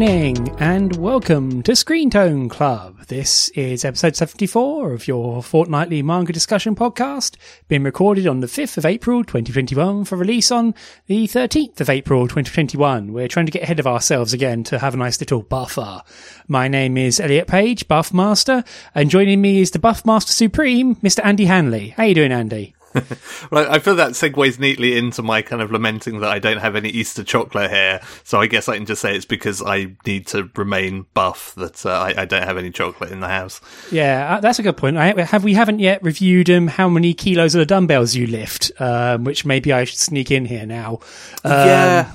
evening and welcome to Screentone Club. This is episode 74 of your fortnightly manga discussion podcast, being recorded on the 5th of April 2021 for release on the 13th of April 2021. We're trying to get ahead of ourselves again to have a nice little buffer. My name is Elliot Page, Buff Master, and joining me is the Buff Master Supreme, Mr. Andy Hanley. How you doing, Andy? Right, I feel that segues neatly into my kind of lamenting that I don't have any Easter chocolate here, so I guess I can just say it's because I need to remain buff that I don't have any chocolate in the house. Yeah, that's a good point. We haven't yet reviewed how many kilos of the dumbbells you lift, which maybe I should sneak in here now. I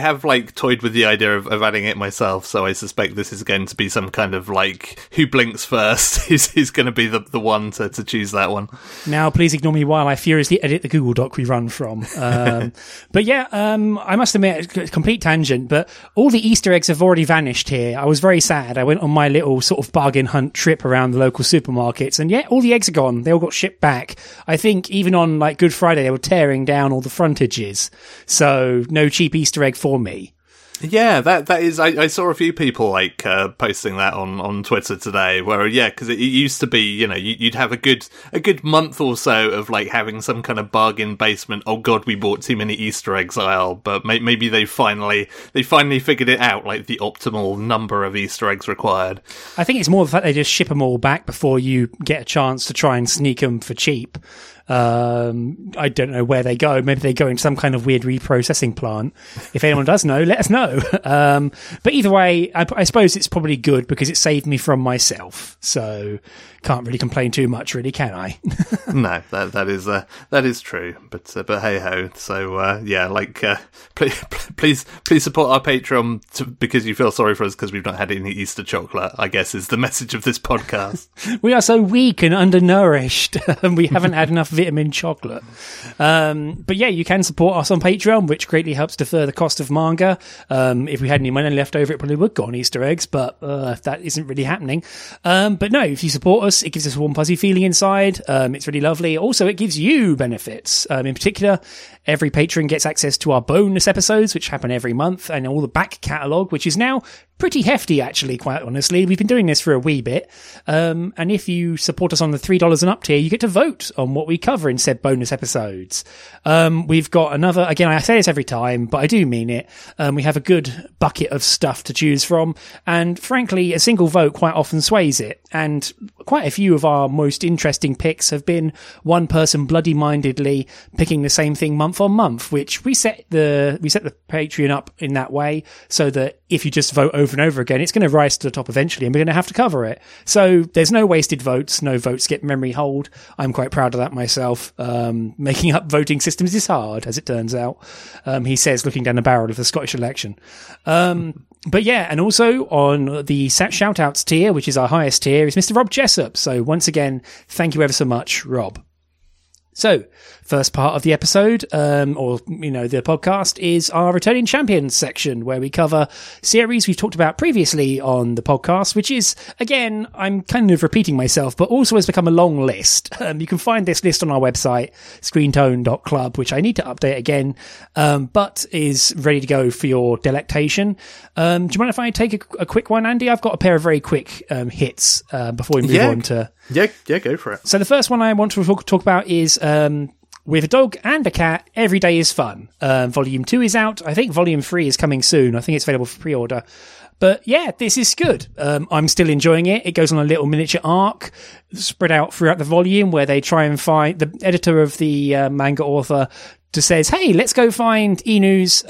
have like toyed with the idea of adding it myself, so I suspect this is going to be some kind of like who blinks first is going to be the one to choose that one. Now, please ignore me while I furiously edit the Google Doc we run from. But yeah, I must admit, a complete tangent, but all the Easter eggs have already vanished here. I was very sad. I went on my little sort of bargain hunt trip around the local supermarkets, and yeah, all the eggs are gone. They all got shipped back. I think even on like Good Friday, they were tearing down all the frontages. So no cheap Easter egg for me. Yeah, that is. I saw a few people like posting that on Twitter today. Where yeah, because it used to be, you know, you'd have a good month or so of like having some kind of bargain basement. Oh God, we bought too many Easter eggs aisle, but maybe they finally figured it out, like the optimal number of Easter eggs required. I think it's more the fact they just ship them all back before you get a chance to try and sneak them for cheap. I don't know where they go. Maybe they go into some kind of weird reprocessing plant. If anyone does know, let us know. But either way, I suppose it's probably good because it saved me from myself. So can't really complain too much, really, can I? No, that is true. But hey ho. So yeah, like please support our Patreon because you feel sorry for us because we've not had any Easter chocolate, I guess, is the message of this podcast. We are so weak and undernourished, and we haven't had enough vitamin chocolate. But yeah, you can support us on Patreon, which greatly helps defer the cost of manga. If we had any money left over, it probably would go on Easter eggs, but that isn't really happening. But no, if you support us, it gives us a warm fuzzy feeling inside. It's really lovely. Also, it gives you benefits. In particular, every patron gets access to our bonus episodes, which happen every month, and all the back catalogue, which is now pretty hefty, actually, quite honestly. We've been doing this for a wee bit. And if you support us on the $3 and up tier, you get to vote on what we cover in said bonus episodes. We've got another, again, I say this every time, but I do mean it. We have a good bucket of stuff to choose from. And frankly, a single vote quite often sways it. And quite a few of our most interesting picks have been one person bloody-mindedly picking the same thing month on month, which we set the Patreon up in that way so that if you just vote over and over again, it's going to rise to the top eventually, and we're going to have to cover it. So there's no wasted votes. No votes get memory hold. I'm quite proud of that myself. Making up voting systems is hard, as it turns out. He says, looking down the barrel of the Scottish election. But yeah, and also on the shout-outs tier, which is our highest tier, is Mr. Rob Jessup. So once again, thank you ever so much, Rob. So, first part of the episode, or, you know, the podcast, is our Returning Champions section, where we cover series we've talked about previously on the podcast, which is, again, I'm kind of repeating myself, but also has become a long list. You can find this list on our website, screentone.club, which I need to update again, but is ready to go for your delectation. Do you mind if I take a quick one, Andy? I've got a pair of very quick hits before we move on to... Yeah, go for it. So the first one I want to talk about is With a Dog and a Cat, Every Day is Fun. Volume 2 is out. I think Volume 3 is coming soon. I think it's available for pre-order. But yeah, this is good. I'm still enjoying it. It goes on a little miniature arc spread out throughout the volume where they try and find the editor of the manga author to says, hey, let's go find Inu's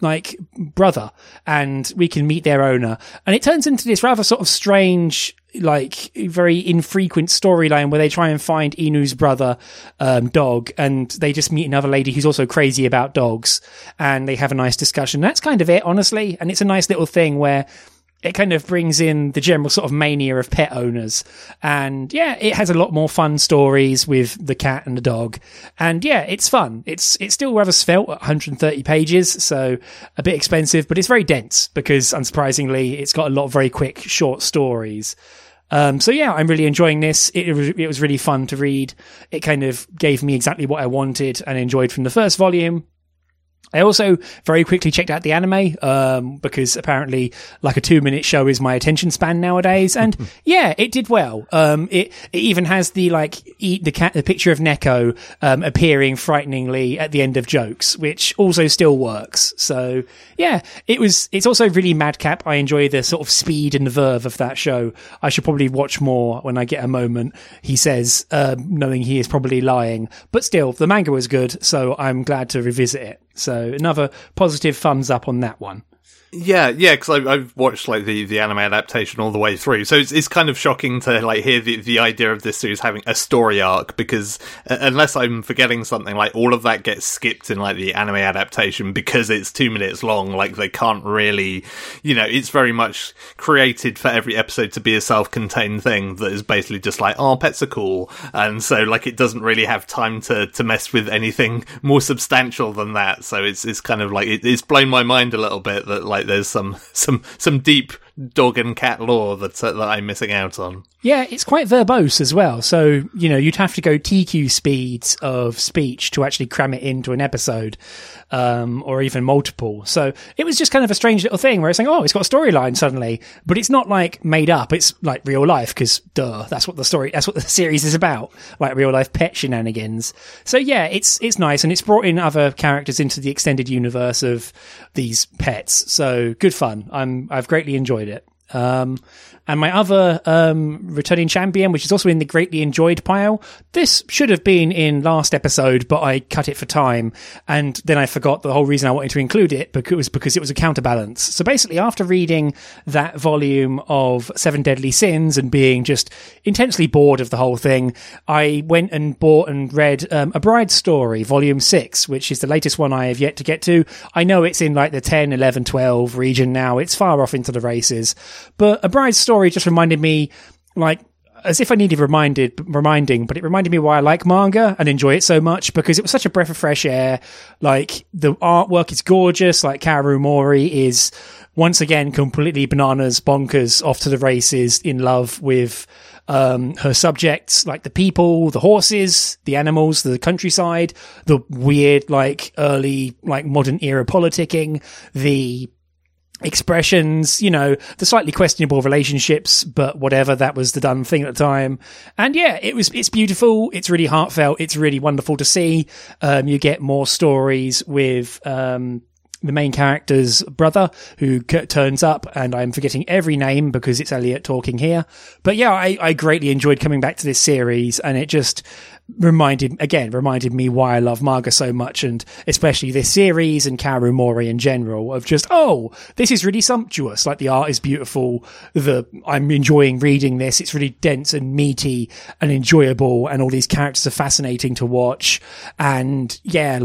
like brother and we can meet their owner. And it turns into this rather sort of strange, like very infrequent storyline where they try and find Inu's brother dog, and they just meet another lady who's also crazy about dogs, and they have a nice discussion. That's kind of it, honestly, and it's a nice little thing where it kind of brings in the general sort of mania of pet owners. And yeah, it has a lot more fun stories with the cat and the dog. And yeah, it's fun. It's still rather svelte at 130 pages, so a bit expensive, but it's very dense because, unsurprisingly, it's got a lot of very quick, short stories. So yeah, I'm really enjoying this. It was really fun to read. It kind of gave me exactly what I wanted and enjoyed from the first volume. I also very quickly checked out the anime, because apparently like a 2-minute show is my attention span nowadays. And yeah, it did well. It even has the the picture of Neko, appearing frighteningly at the end of jokes, which also still works. So yeah, it's also really madcap. I enjoy the sort of speed and the verve of that show. I should probably watch more when I get a moment, he says, knowing he is probably lying, but still the manga was good. So I'm glad to revisit it. So another positive thumbs up on that one. Yeah, because I've watched the anime adaptation all the way through, so it's kind of shocking to hear the idea of this series having a story arc, because unless I'm forgetting something, all of that gets skipped in the anime adaptation because it's 2 minutes long. They can't really, it's very much created for every episode to be a self-contained thing that is basically just oh, pets are cool, and so it doesn't really have time to mess with anything more substantial than that. So it's kind of it's blown my mind a little bit that there's some deep dog and cat lore that I'm missing out on. Yeah, it's quite verbose as well. So, you'd have to go TQ speeds of speech to actually cram it into an episode, or even multiple. So it was just kind of a strange little thing where it's saying, oh, it's got a storyline suddenly, but it's not made up. It's real life, because that's what that's what the series is about, real life pet shenanigans. So yeah, it's nice. And it's brought in other characters into the extended universe of these pets. So good fun. I've greatly enjoyed it. And my other returning champion, which is also in the greatly enjoyed pile, this should have been in last episode, but I cut it for time, and then I forgot the whole reason I wanted to include it, because it was a counterbalance. So basically, after reading that volume of Seven Deadly Sins and being just intensely bored of the whole thing, I went and bought and read A Bride's Story, Volume 6, which is the latest one I have yet to get to. I know it's in the 10, 11, 12 region now. It's far off into the races. But A Bride's Story just reminded me, as if I needed reminding, but it reminded me why I like manga and enjoy it so much, because it was such a breath of fresh air. The artwork is gorgeous. Kaoru Mori is once again completely bananas, bonkers, off to the races, in love with her subjects, the people, the horses, the animals, the countryside, the weird early modern era politicking, the expressions, the slightly questionable relationships, but whatever, that was the done thing at the time. And yeah, it's beautiful, it's really heartfelt, it's really wonderful to see. You get more stories with the main character's brother, who turns up, and I'm forgetting every name because it's Elliot talking here. But yeah, I greatly enjoyed coming back to this series, and it just reminded me why I love manga so much, and especially this series and Kaoru Mori in general, of just, oh, this is really sumptuous. The art is beautiful. I'm enjoying reading this. It's really dense and meaty and enjoyable, and all these characters are fascinating to watch. And yeah,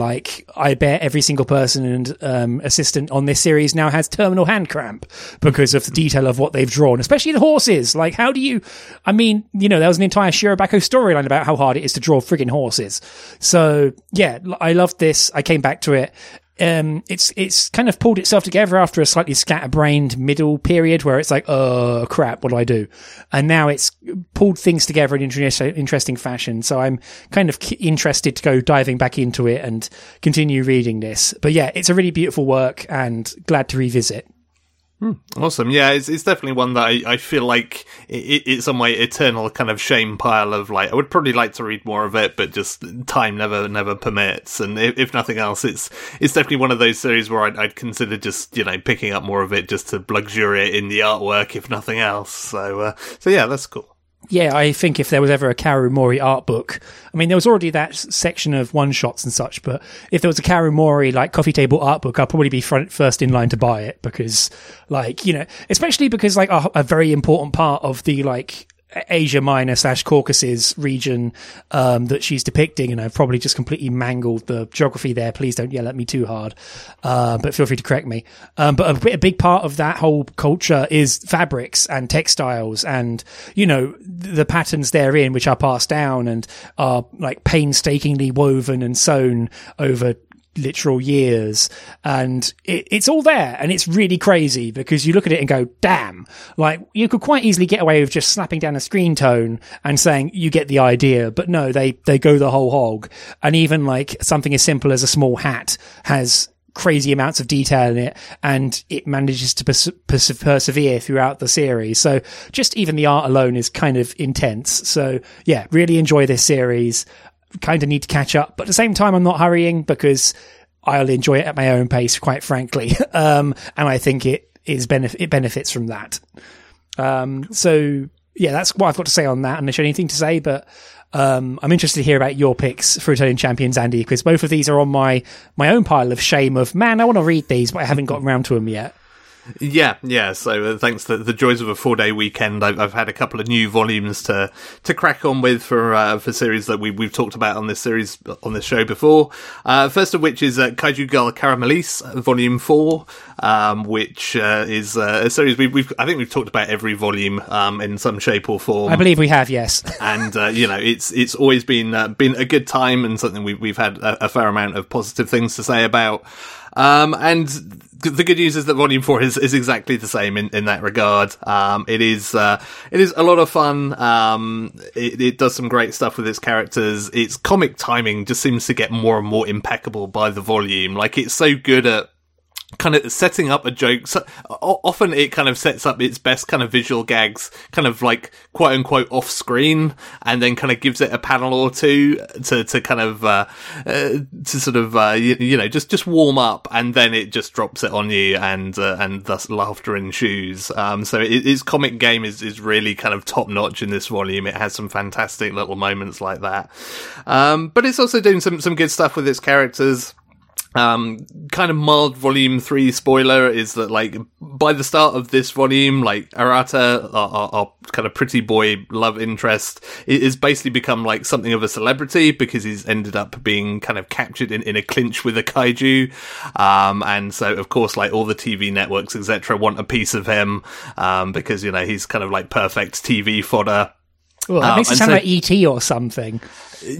I bet every single person and assistant on this series now has terminal hand cramp because of the detail of what they've drawn, especially the horses. How do you, there was an entire Shirobako storyline about how hard it is to draw friggin' horses. So yeah, I loved this. I came back to it. It's kind of pulled itself together after a slightly scatterbrained middle period where it's oh crap, what do I do? And now it's pulled things together in interesting fashion. So I'm kind of interested to go diving back into it and continue reading this. But yeah, it's a really beautiful work, and glad to revisit. Awesome. Yeah, it's definitely one that I feel it's on my eternal kind of shame pile of I would probably like to read more of it, but just time never permits. And if nothing else, it's definitely one of those series where I'd consider just, picking up more of it just to luxuriate in the artwork, if nothing else. So yeah, that's cool. Yeah, I think if there was ever a Kaoru Mori art book, there was already that section of one-shots and such, but if there was a Kaoru Mori, coffee table art book, I'd probably be first in line to buy it, because, especially because, a very important part of the, Asia Minor / Caucasus region that she's depicting, and I've probably just completely mangled the geography there, please don't yell at me too hard, but feel free to correct me, but a big part of that whole culture is fabrics and textiles, and the patterns therein, which are passed down and are painstakingly woven and sewn over literal years. And it's all there, and it's really crazy because you look at it and go, damn, you could quite easily get away with just slapping down a Screentone and saying you get the idea, but no, they go the whole hog. And even something as simple as a small hat has crazy amounts of detail in it, and it manages to persevere throughout the series. So just even the art alone is kind of intense. So yeah, really enjoy this series. Kind of need to catch up, but at the same time I'm not hurrying because I'll enjoy it at my own pace, quite frankly. And I think it benefits from that. So yeah, that's what I've got to say on that. I'm not sure anything to say, but I'm interested to hear about your picks for Italian Champions, Andy, because both of these are on my own pile of shame of, man, I want to read these, but I haven't gotten around to them yet. Yeah. So thanks to the joys of a 4-day weekend, I've had a couple of new volumes to crack on with for series that we've talked about on this series on this show before. First of which is Kaiju Girl Caramelise, Volume 4, which is a series we've talked about every volume in some shape or form. I believe we have, yes. And it's always been a good time and something we've had a fair amount of positive things to say about. And the good news is that Volume 4 is exactly the same in that regard. It is a lot of fun. It does some great stuff with its characters. Its comic timing just seems to get more and more impeccable by the volume. Like, it's so good at kind of setting up a joke. So often it kind of sets up its best kind of visual gags, kind of like quote unquote off screen, and then kind of gives it a panel or two to kind of to sort of just warm up, and then it just drops it on you, and thus laughter ensues. So its comic game is really kind of top notch in this volume. It has some fantastic little moments like that, but it's also doing some good stuff with its characters. Kind of mild volume 3 spoiler is that, like, by the start of this volume, like, Arata, our kind of pretty boy love interest, is basically become like something of a celebrity because he's ended up being kind of captured in a clinch with a kaiju. And so of course, like, all the TV networks, etc., want a piece of him, because, he's kind of like perfect TV fodder. Well, that makes it sound like E.T. or something.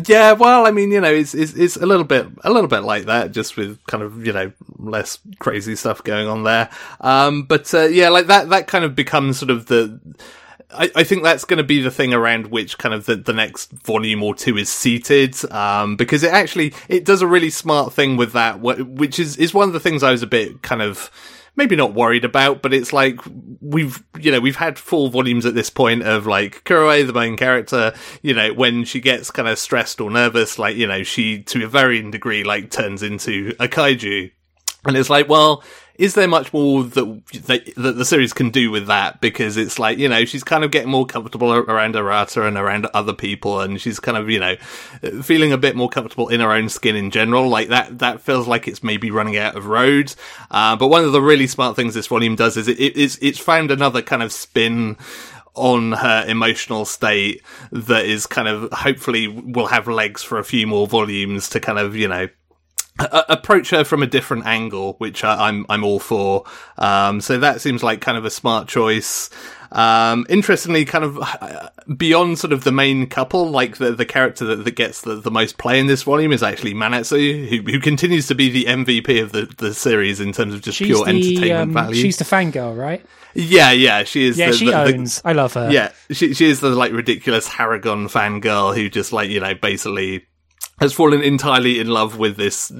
Yeah, well, I mean, it's a little bit like that, just with kind of, less crazy stuff going on there. Like that kind of becomes sort of I think that's going to be the thing around which kind of the next volume or two is seated, because it does a really smart thing with that, which is one of the things I was a bit kind of maybe not worried about, but it's like we've had 4 volumes at this point of, like, Kuroe, the main character, when she gets kind of stressed or nervous, like, she to a varying degree, like, turns into a kaiju. And it's like, well, is there much more that the series can do with that? Because it's like, she's kind of getting more comfortable around Arata and around other people, and she's kind of, feeling a bit more comfortable in her own skin in general. Like, that feels like it's maybe running out of road. But one of the really smart things this volume does is it's found another kind of spin on her emotional state that is kind of hopefully will have legs for a few more volumes to kind of, approach her from a different angle, which I'm all for. So that seems like kind of a smart choice. Interestingly, kind of beyond sort of the main couple, like the character that gets the most play in this volume is actually Manatsu, who continues to be the MVP of the series in terms of just pure entertainment value. She's the fangirl, right? Yeah, she is. Yeah, she owns. I love her. Yeah, she is the, like, ridiculous Haragon fangirl who just, like, basically has fallen entirely in love with this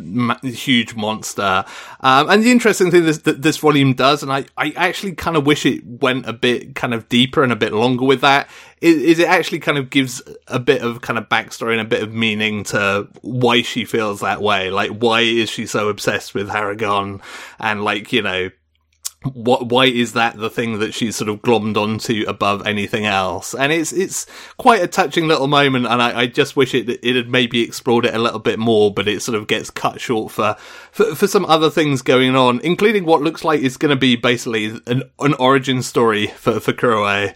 huge monster. And the interesting thing this volume does, and I actually kind of wish it went a bit kind of deeper and a bit longer with that, is it actually kind of gives a bit of kind of backstory and a bit of meaning to why she feels that way. Like, why is she so obsessed with Haragon? And, like, why is that the thing that she's sort of glommed onto above anything else? And it's quite a touching little moment, and I just wish it had maybe explored it a little bit more, but it sort of gets cut short for some other things going on, including what looks like is going to be basically an origin story for Kuroe,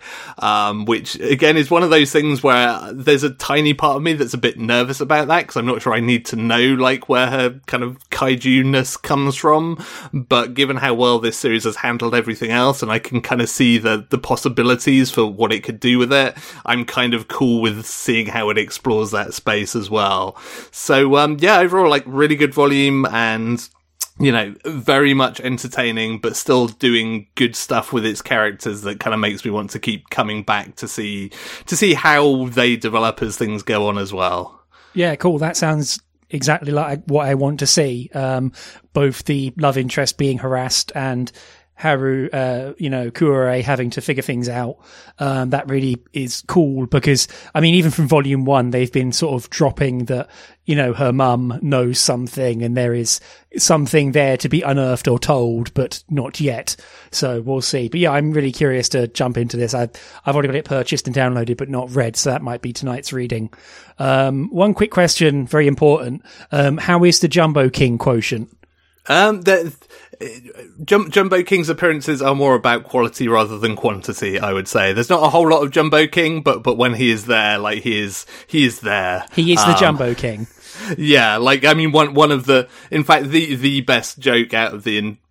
which again is one of those things where there's a tiny part of me that's a bit nervous about that, because I'm not sure I need to know, like, where her kind of kaiju-ness comes from, but given how well this series has handled everything else, and I can kind of see the possibilities for what it could do with it, I'm kind of cool with seeing how it explores that space as well. So overall, like, really good volume, and very much entertaining, but still doing good stuff with its characters that kind of makes me want to keep coming back to see how they develop as things go on as well. Yeah, cool. That sounds exactly like what I want to see. Both the love interest being harassed and Haru, Kuore having to figure things out. That really is cool because, I mean, even from volume one, they've been sort of dropping that, her mum knows something and there is something there to be unearthed or told, but not yet. So we'll see. But yeah, I'm really curious to jump into this. I've already got it purchased and downloaded, but not read. So that might be tonight's reading. One quick question, very important. How is the Jumbo King quotient? Jumbo King's appearances are more about quality rather than quantity, I would say. There's not a whole lot of Jumbo King, but when he is there, like he is there. He is the Jumbo King. Yeah, like I mean, one of the, in fact, the best joke out of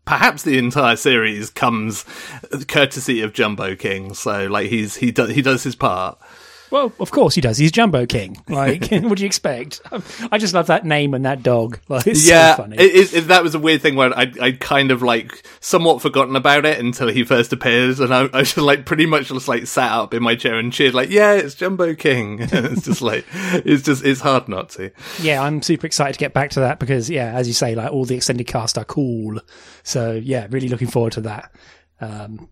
perhaps the entire series comes courtesy of Jumbo King. So like he does his part. Well, of course he does. He's Jumbo King. Like, what do you expect? I just love that name and that dog. Like, it's so funny. That was a weird thing where I'd kind of like somewhat forgotten about it until he first appears, and I was like pretty much just like sat up in my chair and cheered like, yeah, it's Jumbo King. It's just like, it's hard not to. Yeah, I'm super excited to get back to that because, yeah, as you say, like all the extended cast are cool. So yeah, really looking forward to that. And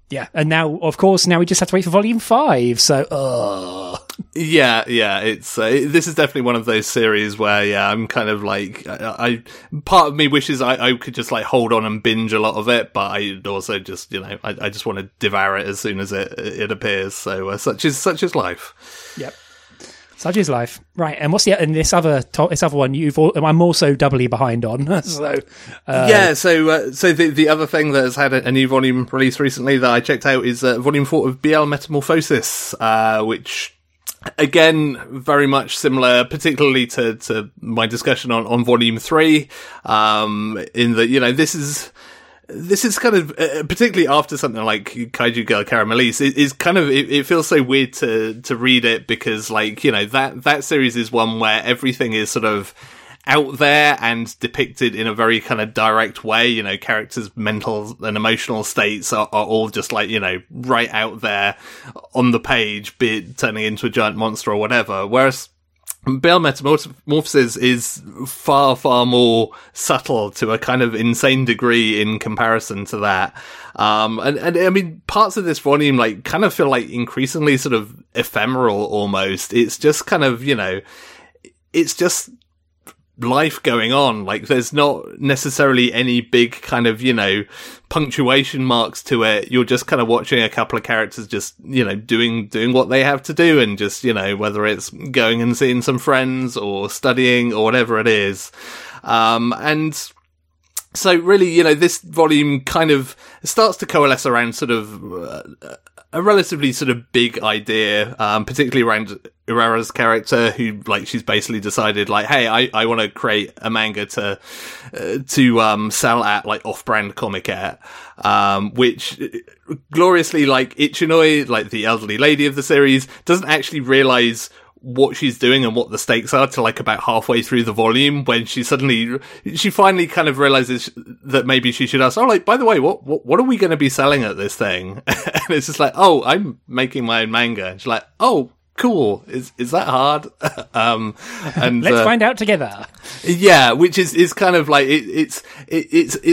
now, of course, we just have to wait for volume 5. So, it's this is definitely one of those series where, I'm kind of like, I part of me wishes I could just like hold on and binge a lot of it, but I also just, I just want to devour it as soon as it appears. So, such is life. Yep. Such is life, right? And what's this other one? I'm also doubly behind on. So the other thing that has had a new volume released recently that I checked out is volume 4 of BL Metamorphosis, which. Again, very much similar, particularly to my discussion on volume 3, in that, this is kind of, particularly after something like Kaiju Girl Caramelise, it feels so weird to read it because, like, that series is one where everything is sort of out there and depicted in a very kind of direct way. Characters' mental and emotional states are all just like, right out there on the page, be it turning into a giant monster or whatever. Whereas BL Metamorphosis is far, far more subtle to a kind of insane degree in comparison to that. And I mean, parts of this volume, like, kind of feel like increasingly sort of ephemeral almost. It's just kind of, it's just life going on. Like, there's not necessarily any big kind of, punctuation marks to it. You're just kind of watching a couple of characters just, doing what they have to do and just, whether it's going and seeing some friends or studying or whatever it is. And so really, this volume kind of starts to coalesce around sort of a relatively sort of big idea, particularly around Urara's character, who, like, she's basically decided, like, hey, I want to create a manga to sell at, like, off-brand comic air, which gloriously, like, Ichinoi, like, the elderly lady of the series, doesn't actually realise what she's doing and what the stakes are till like about halfway through the volume, when she finally kind of realizes that maybe she should ask, by the way, what are we going to be selling at this thing? And it's just like, oh, I'm making my own manga. And she's like, oh, cool. Is that hard? And let's find out together. Yeah, which is kind of like it's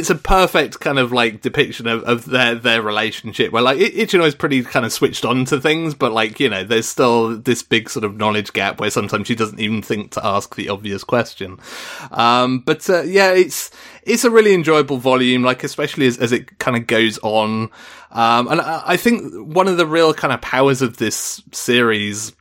a perfect kind of like depiction of their relationship, where like Ichino is pretty kind of switched on to things, but like, there's still this big sort of knowledge gap where sometimes she doesn't even think to ask the obvious question. It's a really enjoyable volume, like, especially as it kind of goes on. And I think one of the real kind of powers of this series,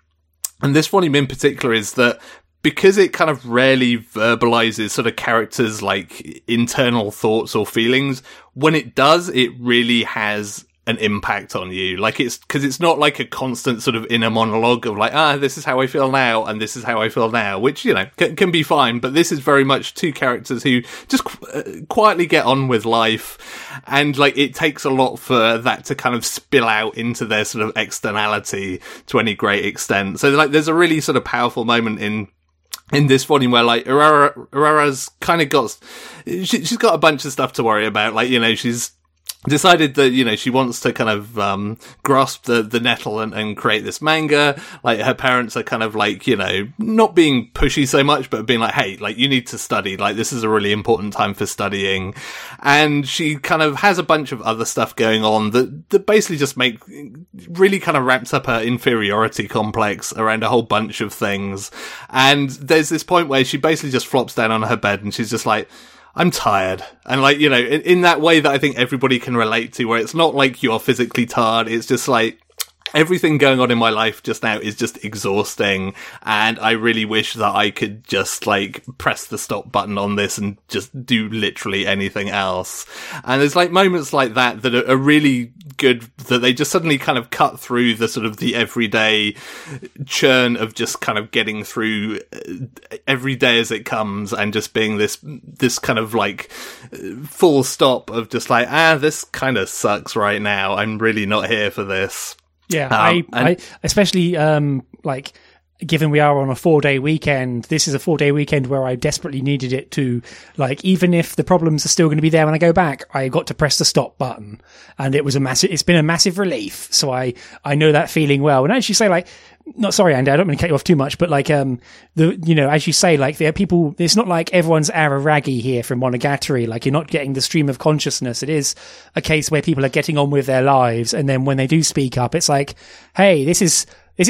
and this volume in particular, is that because it kind of rarely verbalizes sort of characters' like internal thoughts or feelings, when it does, it really has an impact on you. Like, it's because it's not like a constant sort of inner monologue of like, this is how I feel now and this is how I feel now, which can be fine, but this is very much two characters who just quietly get on with life, and like it takes a lot for that to kind of spill out into their sort of externality to any great extent. So like there's a really sort of powerful moment in this volume where like Urara's kind of got she's got a bunch of stuff to worry about, like she's decided that, you know, she wants to kind of grasp the nettle and create this manga. Like, her parents are kind of like, you know, not being pushy so much, but being like, hey, like, you need to study. Like, this is a really important time for studying. And she kind of has a bunch of other stuff going on that basically just really kind of ramps up her inferiority complex around a whole bunch of things. And there's this point where she basically just flops down on her bed and she's just like, I'm tired. And, like, you know, in that way that I think everybody can relate to, where it's not like you're physically tired, it's just like, everything going on in my life just now is just exhausting, and I really wish that I could just, like, press the stop button on this and just do literally anything else. And there's, like, moments like that that are really good, that they just suddenly kind of cut through the sort of the everyday churn of just kind of getting through every day as it comes, and just being this kind of, like, full stop of just like, this kind of sucks right now. I'm really not here for this. Yeah, I especially like, given we are on a 4-day weekend, this is a 4-day weekend where I desperately needed it to, like, even if the problems are still going to be there when I go back, I got to press the stop button, and it was it's been a massive relief. So I know that feeling well. And I actually say, like, not sorry, Andy, I don't mean to cut you off too much, but, like, you know, as you say, like, there are people, it's not like everyone's Araragi here from Monogatari, like, you're not getting the stream of consciousness. It is a case where people are getting on with their lives, and then when they do speak up, it's like, hey, this is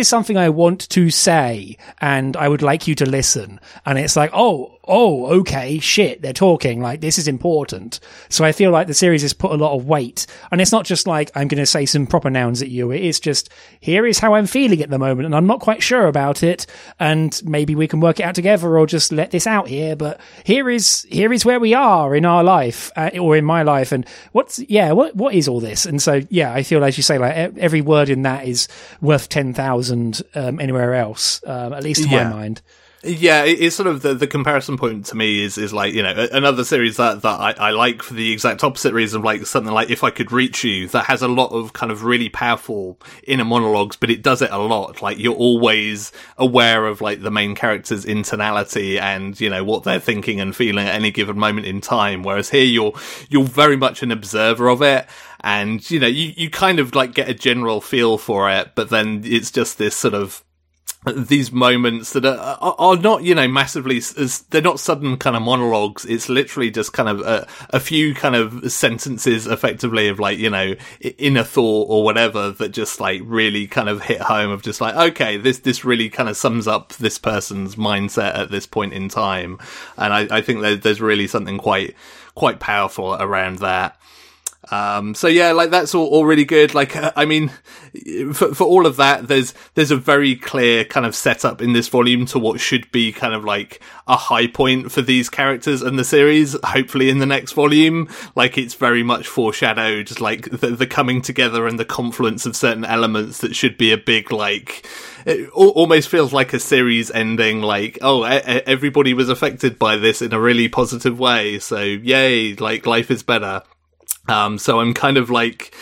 something I want to say, and I would like you to listen. And it's like, oh, okay, shit, they're talking, like, this is important. So I feel like the series has put a lot of weight, and it's not just like, I'm going to say some proper nouns at you. It is just, here is how I'm feeling at the moment, and I'm not quite sure about it, and maybe we can work it out together, or just let this out here, but here is where we are in our life, or in my life, and what is all this? And so, yeah, I feel, as you say, like, every word in that is worth 10,000 anywhere else, at least in my mind. Yeah, it's sort of the comparison point to me is like, you know, another series that I like for the exact opposite reason, like something like If I Could Reach You, that has a lot of kind of really powerful inner monologues, but it does it a lot. Like, you're always aware of, like, the main character's internality and, you know, what they're thinking and feeling at any given moment in time. Whereas here you're very much an observer of it. And, you know, you kind of, like, get a general feel for it, but then it's just this sort of, these moments that are not, you know, massively, they're not sudden kind of monologues. It's literally just kind of a few kind of sentences, effectively, of, like, you know, inner thought or whatever, that just, like, really kind of hit home, of just like, okay, this really kind of sums up this person's mindset at this point in time. And I think there's really something quite powerful around that. So yeah, like, that's all really good. Like, I mean, for all of that, there's a very clear kind of setup in this volume to what should be kind of like a high point for these characters and the series, hopefully in the next volume. Like, it's very much foreshadowed, like, the coming together and the confluence of certain elements that should be a big, like, it almost feels like a series ending, like, oh, everybody was affected by this in a really positive way, so yay, like, life is better. So I'm kind of like,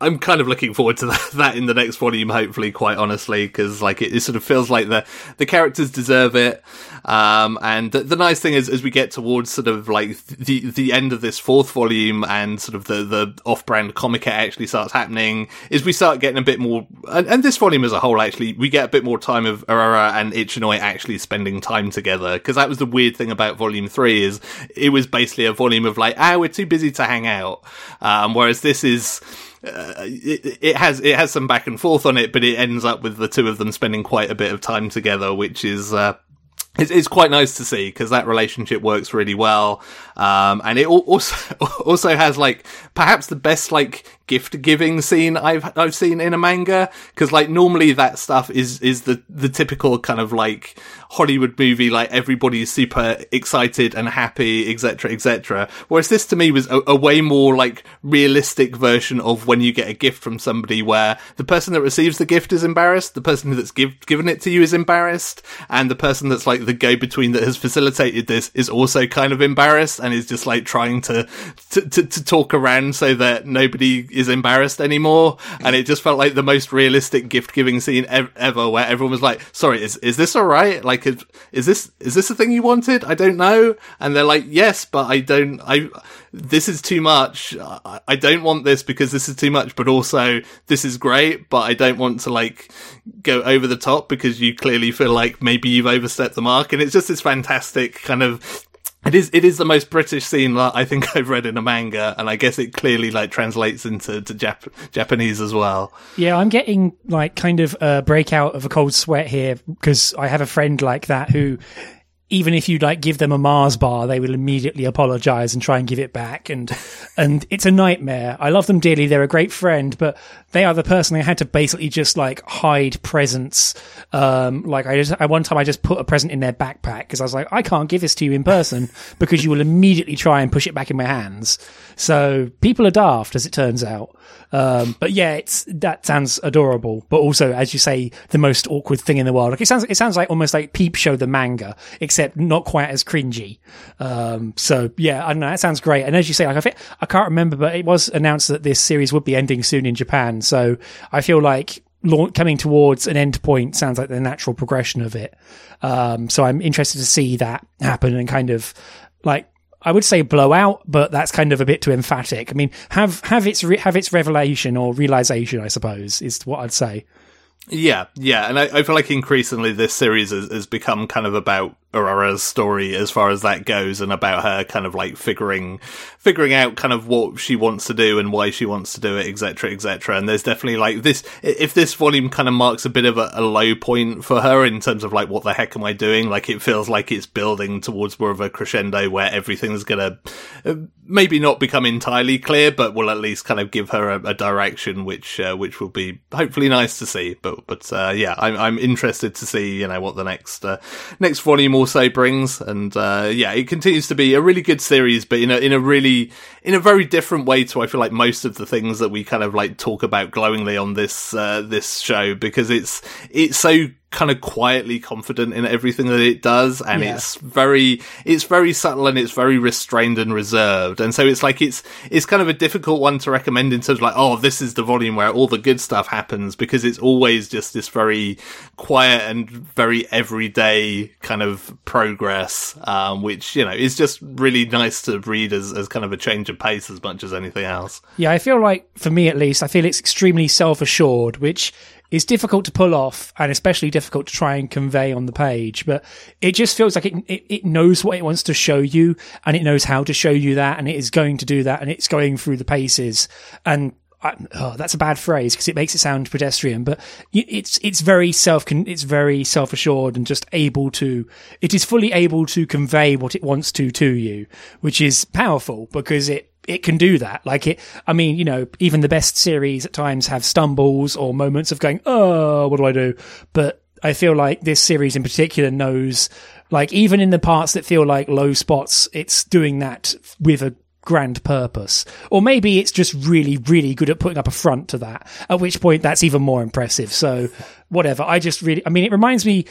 I'm kind of looking forward to that in the next volume, hopefully, quite honestly, because, like, it sort of feels like the characters deserve it. And the nice thing is, as we get towards sort of like the end of this fourth volume, and sort of the off-brand comic actually starts happening, is we start getting a bit more, and this volume as a whole, actually, we get a bit more time of Urara and Ichinoi actually spending time together, because that was the weird thing about volume 3, is it was basically a volume of like, we're too busy to hang out. Whereas this is, it has some back and forth on it, but it ends up with the two of them spending quite a bit of time together, which is it's quite nice to see, because that relationship works really well. And it also has, like, perhaps the best, like, gift giving scene I've seen in a manga, because, like, normally that stuff is the typical kind of, like, Hollywood movie, like, everybody's super excited and happy, etc., etc. Whereas this, to me, was a way more, like, realistic version of when you get a gift from somebody, where the person that receives the gift is embarrassed, the person that's given it to you is embarrassed, and the person that's, like, the go-between that has facilitated this is also kind of embarrassed, and is just, like, trying to talk around so that nobody is embarrassed anymore, and it just felt like the most realistic gift giving scene ever, where everyone was like, sorry, is this all right? Like, is this the thing you wanted? I don't know. And they're like, yes, but this is too much. I don't want this because this is too much, but also this is great, but I don't want to like go over the top because you clearly feel like maybe you've overstepped the mark. And it's just this fantastic kind of, it is the most British scene that I think I've read in a manga, and I guess it clearly like translates into Japanese as well. Yeah, I'm getting like kind of a breakout of a cold sweat here because I have a friend like that who, even if you like give them a Mars bar, they will immediately apologize and try and give it back. And it's a nightmare. I love them dearly. They're a great friend, but they are the person I had to basically just like hide presents. One time I just put a present in their backpack because I was like, I can't give this to you in person because you will immediately try and push it back in my hands. So people are daft, as it turns out. But yeah, that sounds adorable, but also, as you say, the most awkward thing in the world. Like it sounds like almost like Peep Show the manga, except not quite as cringy. So yeah, I don't know. That sounds great. And as you say, like I can't remember, but it was announced that this series would be ending soon in Japan. So I feel like coming towards an end point sounds like the natural progression of it. So I'm interested to see that happen and kind of like, I would say blow out, but that's kind of a bit too emphatic. I mean, have its revelation or realization, I suppose, is what I'd say. Yeah. And I feel like increasingly this series has become kind of about Urara's story as far as that goes, and about her kind of like figuring out kind of what she wants to do and why she wants to do it, etc., etc. And there's definitely like this, if this volume kind of marks a bit of a low point for her in terms of like, what the heck am I doing? Like, it feels like it's building towards more of a crescendo where everything's going to maybe not become entirely clear, but will at least kind of give her a direction, which will be hopefully nice to see. But yeah, I'm interested to see, you know, what the next volume also brings. And yeah, it continues to be a really good series, but in a very different way to, I feel like, most of the things that we kind of like talk about glowingly on this show, because it's so kind of quietly confident in everything that it does, and yeah, it's very subtle, and it's very restrained and reserved. And so it's like it's kind of a difficult one to recommend in terms of like, oh, this is the volume where all the good stuff happens, because it's always just this very quiet and very everyday kind of progress, which, you know, is just really nice to read as kind of a change of pace as much as anything else. Yeah, I feel like, for me at least, I feel it's extremely self-assured, which it's difficult to pull off, and especially difficult to try and convey on the page, but it just feels like it knows what it wants to show you, and it knows how to show you that, and it is going to do that, and it's going through the paces. And that's a bad phrase because it makes it sound pedestrian, but it's very self-assured and just fully able to convey what it wants to you, which is powerful because it can do that. Like it, I mean, you know, even the best series at times have stumbles or moments of going, oh, what do I do? But I feel like this series in particular knows, like, even in the parts that feel like low spots, it's doing that with a grand purpose. Or maybe it's just really, really good at putting up a front to that, at which point that's even more impressive. So whatever. It reminds me,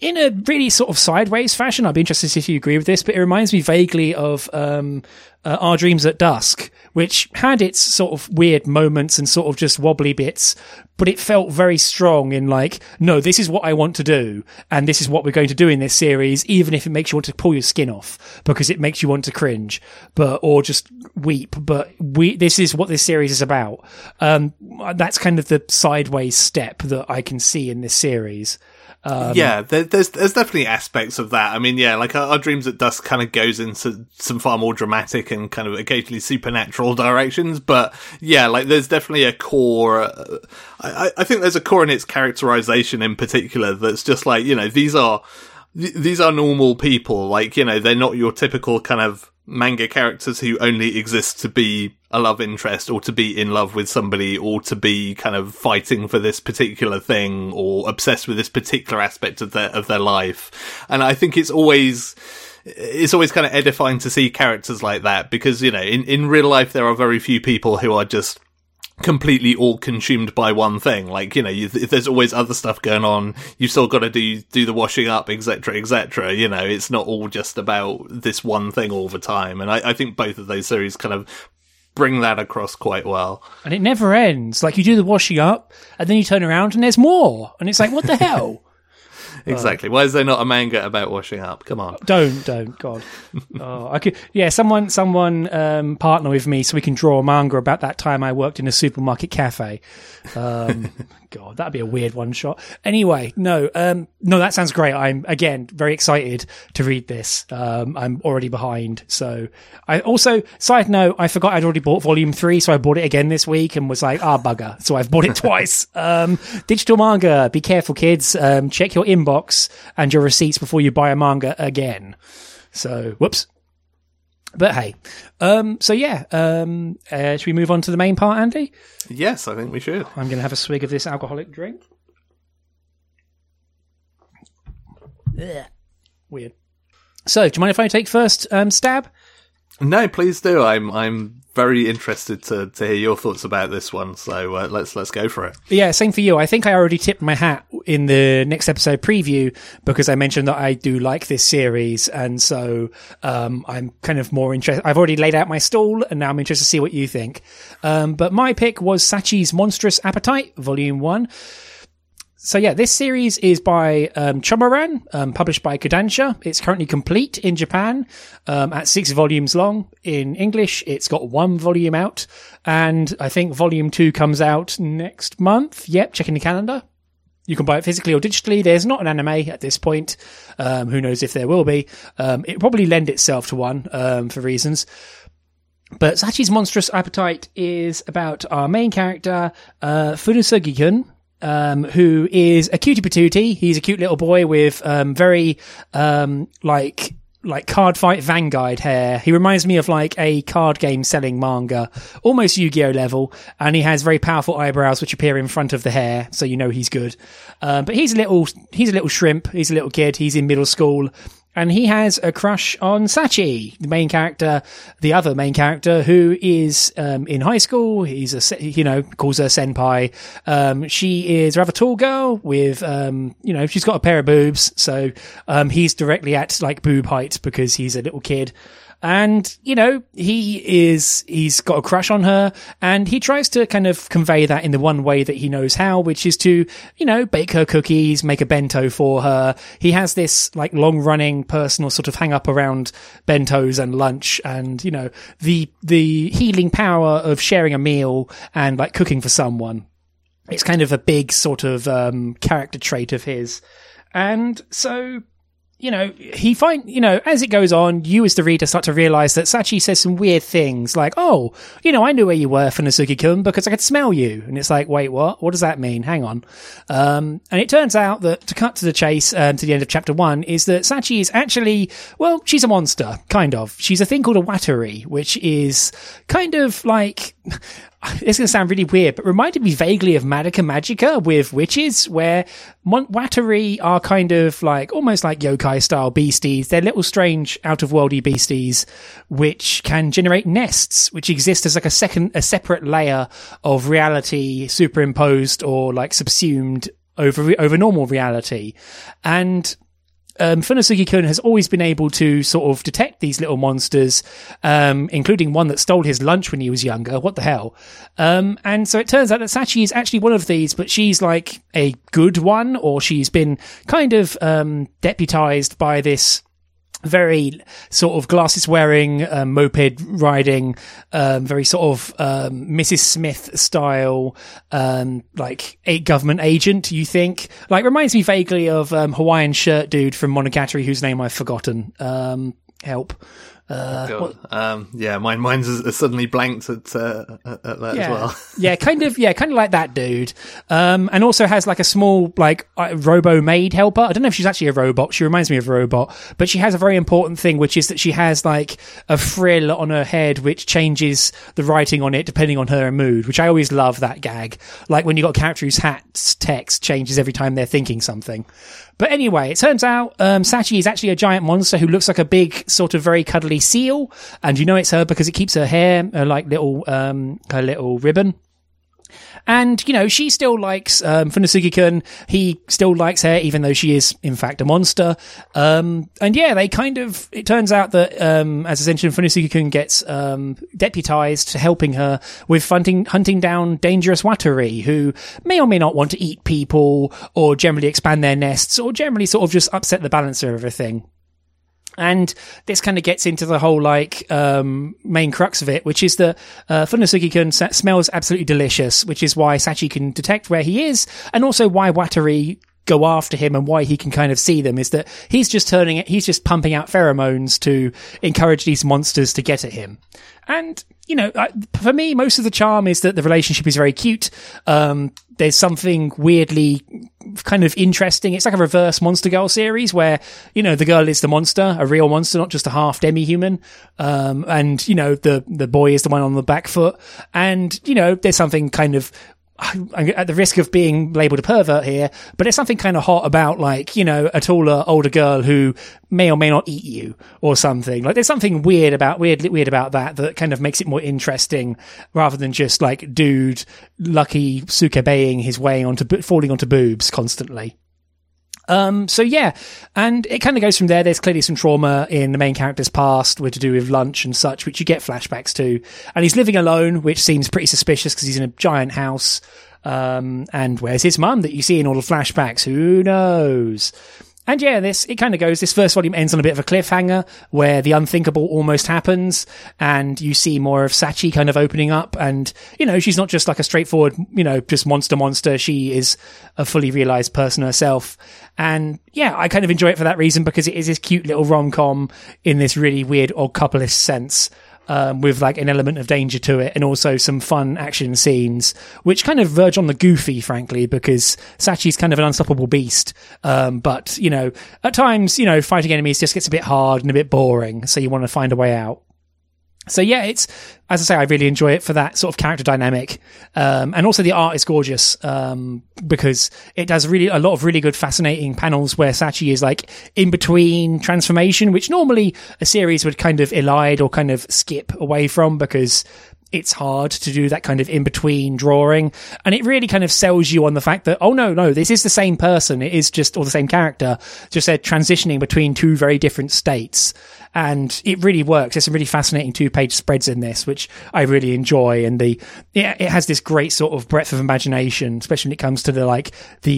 in a really sort of sideways fashion, I'd be interested to see if you agree with this, but it reminds me vaguely of Our Dreams at Dusk, which had its sort of weird moments and sort of just wobbly bits, but it felt very strong in like, no, this is what I want to do, and this is what we're going to do in this series, even if it makes you want to pull your skin off, because it makes you want to cringe, or just weep, this is what this series is about. That's kind of the sideways step that I can see in this series. Yeah, there's definitely aspects of that. I mean, yeah, like Our Dreams at Dusk kind of goes into some far more dramatic and kind of occasionally supernatural directions, but yeah, like there's definitely a core. I think there's a core in its characterization in particular that's just like, you know, these are normal people. Like, you know, they're not your typical kind of manga characters who only exist to be a love interest, or to be in love with somebody, or to be kind of fighting for this particular thing, or obsessed with this particular aspect of their life. And I think it's always kind of edifying to see characters like that, because, you know, in real life there are very few people who are just completely all consumed by one thing. Like, you know, if there's always other stuff going on, you've still got to do the washing up, etc., etc. You know, it's not all just about this one thing all the time. And I think both of those series kind of bring that across quite well. And it never ends. Like, you do the washing up, and then you turn around, and there's more. And it's like, what the hell? Exactly. Why is there not a manga about washing up? Come on. Don't. God. Oh, I could. Yeah, someone partner with me so we can draw a manga about that time I worked in a supermarket cafe. God, that'd be a weird one shot. Anyway, no, that sounds great. I'm again very excited to read this. I'm already behind. So I also, side note, I forgot I'd already bought Volume 3, so I bought it again this week and was like, bugger. So I've bought it twice. Digital manga. Be careful, kids. Check your inbox and your receipts before you buy a manga again. So whoops. But hey, should we move on to the main part, Andy? Yes, I think we should. I'm going to have a swig of this alcoholic drink. Ugh. Weird. So, do you mind if I take first stab? No, please do. I'm very interested to hear your thoughts about this one. So let's go for it. Yeah, same for you. I think I already tipped my hat in the next episode preview because I mentioned that I do like this series, and so I'm kind of more interested. I've already laid out my stall, and now I'm interested to see what you think. But my pick was Sachi's Monstrous Appetite, Volume 1. So yeah, this series is by Chomoran, published by Kodansha. It's currently complete in Japan, at 6 volumes long. In English, it's got 1 volume out, and I think Volume 2 comes out next month. Yep, checking the calendar. You can buy it physically or digitally. There's not an anime at this point. Who knows if there will be. It probably lend itself to one for reasons. But Sachi's Monstrous Appetite is about our main character, Funasugi-kun, who is a cutie patootie. He's a cute little boy with very Cardfight Vanguard hair. He reminds me of like a card game selling manga, almost Yu-Gi-Oh level, and he has very powerful eyebrows which appear in front of the hair, so you know he's good. But he's a little shrimp. He's a little kid. He's in middle school. And he has a crush on Sachi, the other main character, who is in high school. He's calls her senpai. She is a rather tall girl with, she's got a pair of boobs. So he's directly at like boob height because he's a little kid. And, he's got a crush on her, and he tries to kind of convey that in the one way that he knows how, which is to, bake her cookies, make a bento for her. He has this like long running personal sort of hang up around bentos and lunch, and, the healing power of sharing a meal and like cooking for someone. It's kind of a big sort of, character trait of his. And so, he finds, as it goes on, you as the reader start to realize that Sachi says some weird things like, oh, I knew where you were, Funasugi-kun, because I could smell you. And it's like, wait, what? What does that mean? Hang on. And it turns out that, to cut to the chase, to the end of chapter 1, is that Sachi is actually, well, she's a monster, kind of. She's a thing called a watari, which is kind of like... It's going to sound really weird, but reminded me vaguely of Madoka Magica with witches, where Watari are kind of like almost like yokai-style beasties. They're little strange, out-of-worldy beasties, which can generate nests, which exist as like a separate layer of reality superimposed or like subsumed over normal reality. And Funasugi-kun has always been able to sort of detect these little monsters, including one that stole his lunch when he was younger. What the hell? And so it turns out that Sachi is actually one of these, but she's like a good one, or she's been kind of deputized by this very sort of glasses wearing, moped riding, very sort of Mrs. Smith style, like a government agent. You think like reminds me vaguely of Hawaiian shirt dude from Monogatari, whose name I've forgotten. Help. Mine's suddenly blanked at that as well. kind of like that dude. And also has like a small like robo maid helper. I don't know if she's actually a robot. She reminds me of a robot, but she has a very important thing, which is that she has like a frill on her head, which changes the writing on it depending on her mood, which I always love that gag. Like when you got a character whose hat's text changes every time they're thinking something. But anyway, it turns out Sachi is actually a giant monster who looks like a big sort of very cuddly seal, and it's her because it keeps her hair, her little ribbon. And, you know, she still likes Funasugi-kun. He still likes her, even though she is, in fact, a monster. And yeah, they kind of... It turns out that, as I mentioned, Funasugi-kun gets deputized to helping her with hunting down dangerous watari, who may or may not want to eat people, or generally expand their nests, or generally sort of just upset the balance of everything. And this kind of gets into the whole, like, main crux of it, which is that Funasugi-kun smells absolutely delicious, which is why Sachi can detect where he is, and also why watari go after him and why he can kind of see them, is that he's just pumping out pheromones to encourage these monsters to get at him. And, you know, for me, most of the charm is that the relationship is very cute. There's something weirdly kind of interesting. It's like a reverse Monster Girl series where, you know, the girl is the monster, a real monster, not just a half demi-human. And, you know, the boy is the one on the back foot. And, you know, there's something kind of, I'm at the risk of being labelled a pervert here, but there's something kind of hot about, like, you know, a taller, older girl who may or may not eat you or something. Like, there's something weird about that kind of makes it more interesting, rather than just like dude lucky sukebeing his way falling onto boobs constantly. So yeah, and it kind of goes from there. There's clearly some trauma in the main character's past, with to do with lunch and such, which you get flashbacks to. And he's living alone, which seems pretty suspicious because he's in a giant house. And where's his mum that you see in all the flashbacks? Who knows? And yeah, this first volume ends on a bit of a cliffhanger where the unthinkable almost happens, and you see more of Sachi kind of opening up, and, you know, she's not just like a straightforward, you know, just monster. She is a fully realized person herself. And yeah, I kind of enjoy it for that reason, because it is this cute little rom-com in this really weird odd couple-ish sense, with like an element of danger to it, and also some fun action scenes, which kind of verge on the goofy, frankly, because Sachi's kind of an unstoppable beast. But, you know, at times, you know, fighting enemies just gets a bit hard and a bit boring, so you want to find a way out. So yeah, it's, as I say, I really enjoy it for that sort of character dynamic. And also the art is gorgeous, because it does really a lot of really good, fascinating panels where Sachi is like in between transformation, which normally a series would kind of elide or kind of skip away from, because it's hard to do that kind of in-between drawing. And it really kind of sells you on the fact that, oh, no, this is the same person. It is just, or the same character, just they're transitioning between two very different states. And it really works. There's some really fascinating two-page spreads in this, which I really enjoy. And it has this great sort of breadth of imagination, especially when it comes to the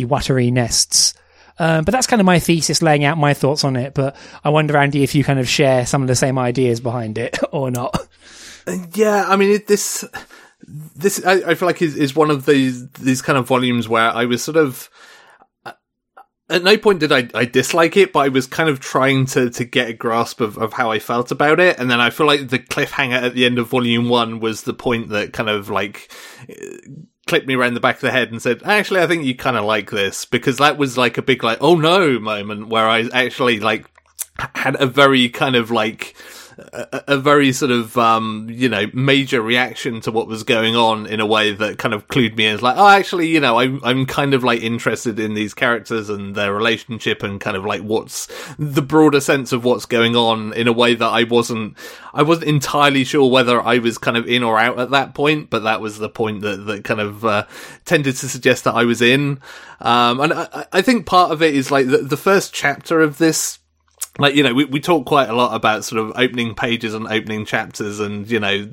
watari nests. But that's kind of my thesis, laying out my thoughts on it. But I wonder, Andy, if you kind of share some of the same ideas behind it or not. Yeah, I mean, this I feel like is one of these kind of volumes where I was sort of, at no point did I dislike it, but I was kind of trying to get a grasp of how I felt about it. And then I feel like the cliffhanger at the end of volume 1 was the point that kind of like clipped me around the back of the head and said, actually, I think you kind of like this, because that was like a big like, oh no moment where I actually like had a very kind of like, a very sort of, you know, major reaction to what was going on in a way that kind of clued me in. It's like, oh, actually, you know, I'm kind of like interested in these characters and their relationship and kind of like what's the broader sense of what's going on, in a way that I wasn't entirely sure whether I was kind of in or out at that point, but that was the point that kind of tended to suggest that I was in. And I think part of it is like the first chapter of this. Like, you know, we talk quite a lot about sort of opening pages and opening chapters, and, you know,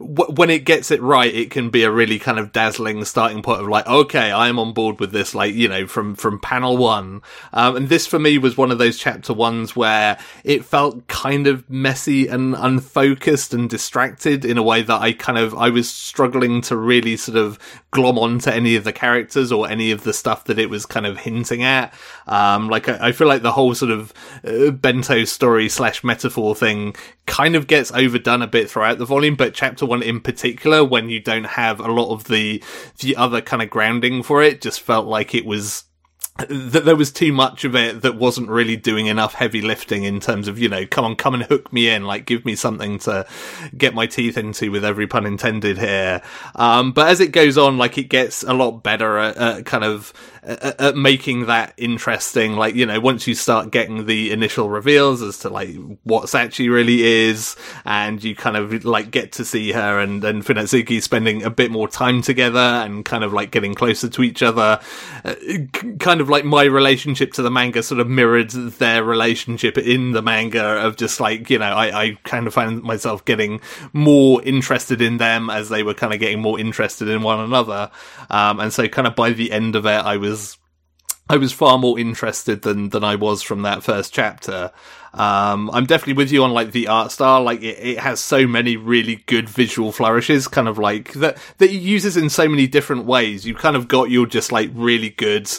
when it gets it right, it can be a really kind of dazzling starting point of like, okay, I'm on board with this, like, you know, from panel 1. And this for me was one of those chapter 1s where it felt kind of messy and unfocused and distracted in a way that I was struggling to really sort of glom onto any of the characters or any of the stuff that it was kind of hinting at. Like, I feel like the whole sort of bento story / metaphor thing kind of gets overdone a bit throughout the volume, but chapter 1 in particular, when you don't have a lot of the other kind of grounding for it, just felt like it was that there was too much of it that wasn't really doing enough heavy lifting in terms of, you know, come and hook me in, like, give me something to get my teeth into, with every pun intended here. But as it goes on, like, it gets a lot better at kind of at making that interesting. Like, you know, once you start getting the initial reveals as to, like, what Sachi really is, and you kind of, like, get to see her and Funasugi spending a bit more time together and kind of, like, getting closer to each other, kind of like my relationship to the manga sort of mirrored their relationship in the manga, of just like, you know, I kind of found myself getting more interested in them as they were kind of getting more interested in one another, and so kind of by the end of it I was far more interested than I was from that first chapter. I'm definitely with you on, like, the art style. Like, it has so many really good visual flourishes, kind of like that it uses in so many different ways. You've kind of got your just, like, really good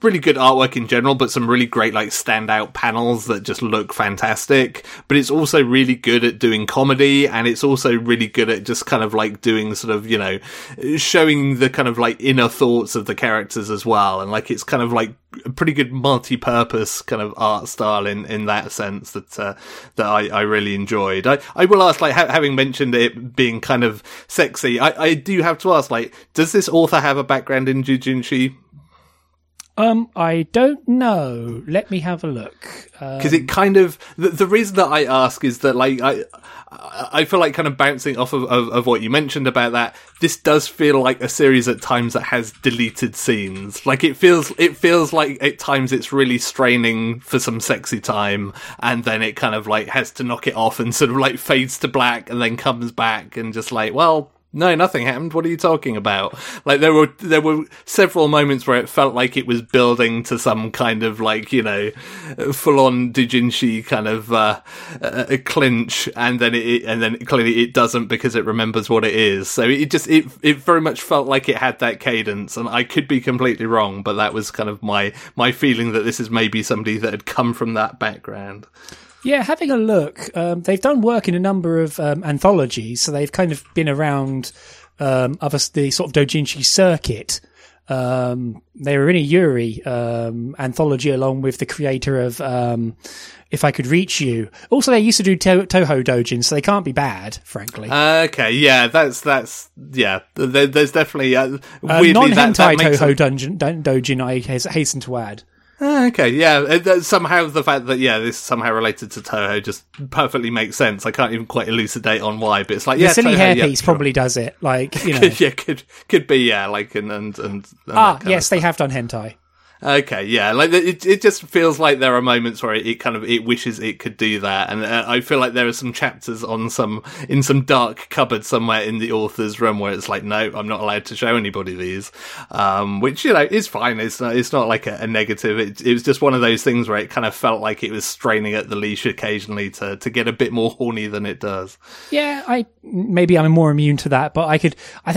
artwork in general, but some really great, like, standout panels that just look fantastic. But it's also really good at doing comedy, and it's also really good at just kind of, like, doing sort of, you know, showing the kind of, like, inner thoughts of the characters as well. And, like, it's kind of like a pretty good multi-purpose kind of art style in that sense that I really enjoyed. I will ask, like, having mentioned it being kind of sexy, I do have to ask, like, does this author have a background in Jujunshi? I don't know. Let me have a look. Because it kind of, the reason that I ask is that, like, I feel like, kind of bouncing off of what you mentioned about that, this does feel like a series at times that has deleted scenes. Like, it feels like at times it's really straining for some sexy time, and then it kind of, like, has to knock it off and sort of, like, fades to black and then comes back and just like, well, no, nothing happened. What are you talking about? Like, there were several moments where it felt like it was building to some kind of, like, you know, full-on doujinshi kind of a clinch, and then clearly it doesn't, because it remembers what it is. So it just it very much felt like it had that cadence, and I could be completely wrong, but that was kind of my feeling, that this is maybe somebody that had come from that background. Yeah, having a look, they've done work in a number of anthologies, so they've kind of been around the sort of doujinshi circuit. They were in a Yuri anthology, along with the creator of If I Could Reach You. Also, they used to do Toho Doujin, so they can't be bad, frankly. Okay, yeah, that's yeah. There's definitely weirdly non-hentai Toho Doujin, I hasten to add. Okay, yeah. Somehow the fact that, yeah, this is somehow related to Toho just perfectly makes sense. I can't even quite elucidate on why, but it's like, yeah, the silly hairpiece probably does it. Like, you know, yeah, could be, yeah, like, and yes, they have done hentai. Okay, yeah, like it just feels like there are moments where it wishes it could do that, and I feel like there are some chapters in some dark cupboard somewhere in the author's room where it's like, no, I'm not allowed to show anybody these, which, you know, is fine. It's not like a negative. It was just one of those things where it kind of felt like it was straining at the leash occasionally to get a bit more horny than it does. Yeah, I'm more immune to that, but I think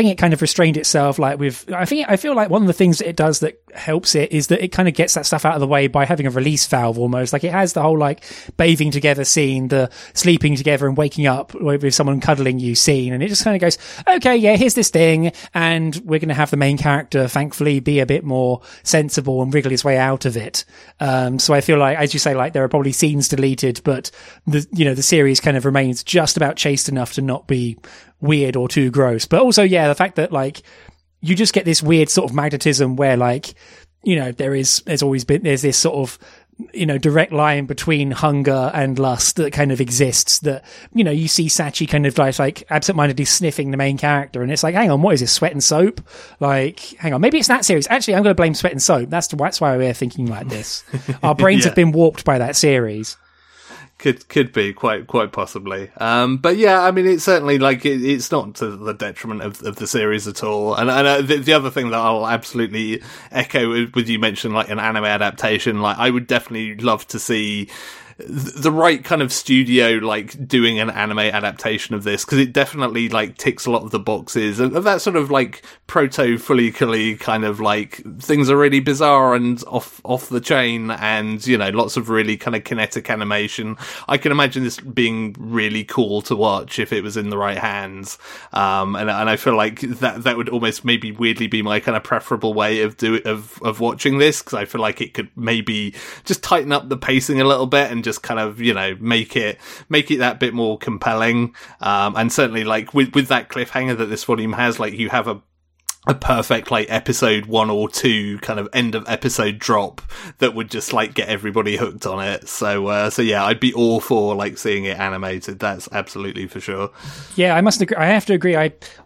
it kind of restrained itself. Like, I feel like one of the things that it does that helps it is that it kind of gets that stuff out of the way by having a release valve, almost. Like, it has the whole, like, bathing together scene, the sleeping together and waking up with someone cuddling you scene, and it just kind of goes, okay, yeah, here's this thing, and we're going to have the main character thankfully be a bit more sensible and wriggle his way out of it. So I feel like, as you say, like, there are probably scenes deleted, but the series kind of remains just about chaste enough to not be weird or too gross. But also, yeah, the fact that, like, you just get this weird sort of magnetism where, like, you know, there's always been this sort of, you know, direct line between hunger and lust that kind of exists, that, you know, you see Sachi kind of like absentmindedly sniffing the main character, and it's like, hang on, what is this, Sweat and Soap? Like, hang on, maybe it's that series. Actually, I'm going to blame Sweat and Soap. That's why we're thinking like this. Our brains have been warped by that series. Could be quite possibly, but yeah, I mean, it's certainly like it's not to the detriment of the series at all. And the other thing that I'll absolutely echo with you mentioned, like an anime adaptation, like I would definitely love to see the right kind of studio, like, doing an anime adaptation of this, because it definitely, like, ticks a lot of the boxes of that sort of, like, proto-follicly kind of, like, things are really bizarre and off the chain, and, you know, lots of really kind of kinetic animation. I can imagine this being really cool to watch if it was in the right hands. And I feel like that would almost maybe weirdly be my kind of preferable way of watching this, because I feel like it could maybe just tighten up the pacing a little bit and just kind of, you know, make it that bit more compelling. And certainly, like, with that cliffhanger that this volume has, like, you have a perfect, like, episode 1 or 2 kind of end of episode drop that would just, like, get everybody hooked on it. So yeah, I'd be all for, like, seeing it animated. That's absolutely for sure. Yeah, I must agree. I have to agree.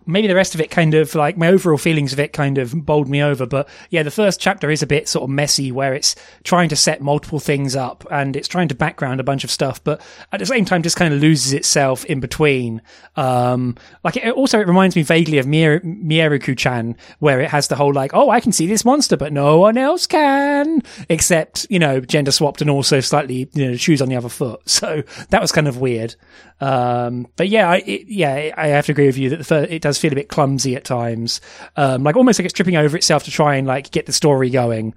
Maybe the rest of it kind of, like, my overall feelings of it kind of bowled me over. But yeah, the first chapter is a bit sort of messy, where it's trying to set multiple things up and it's trying to background a bunch of stuff, but at the same time just kind of loses itself in between. Like, it reminds me vaguely of Mieruko-chan, where it has the whole, like, oh, I can see this monster, but no one else can, except, you know, gender swapped and also slightly, you know, shoes on the other foot. So that was kind of weird. But yeah, I have to agree with you that it does feel a bit clumsy at times, like almost like it's tripping over itself to try and, like, get the story going.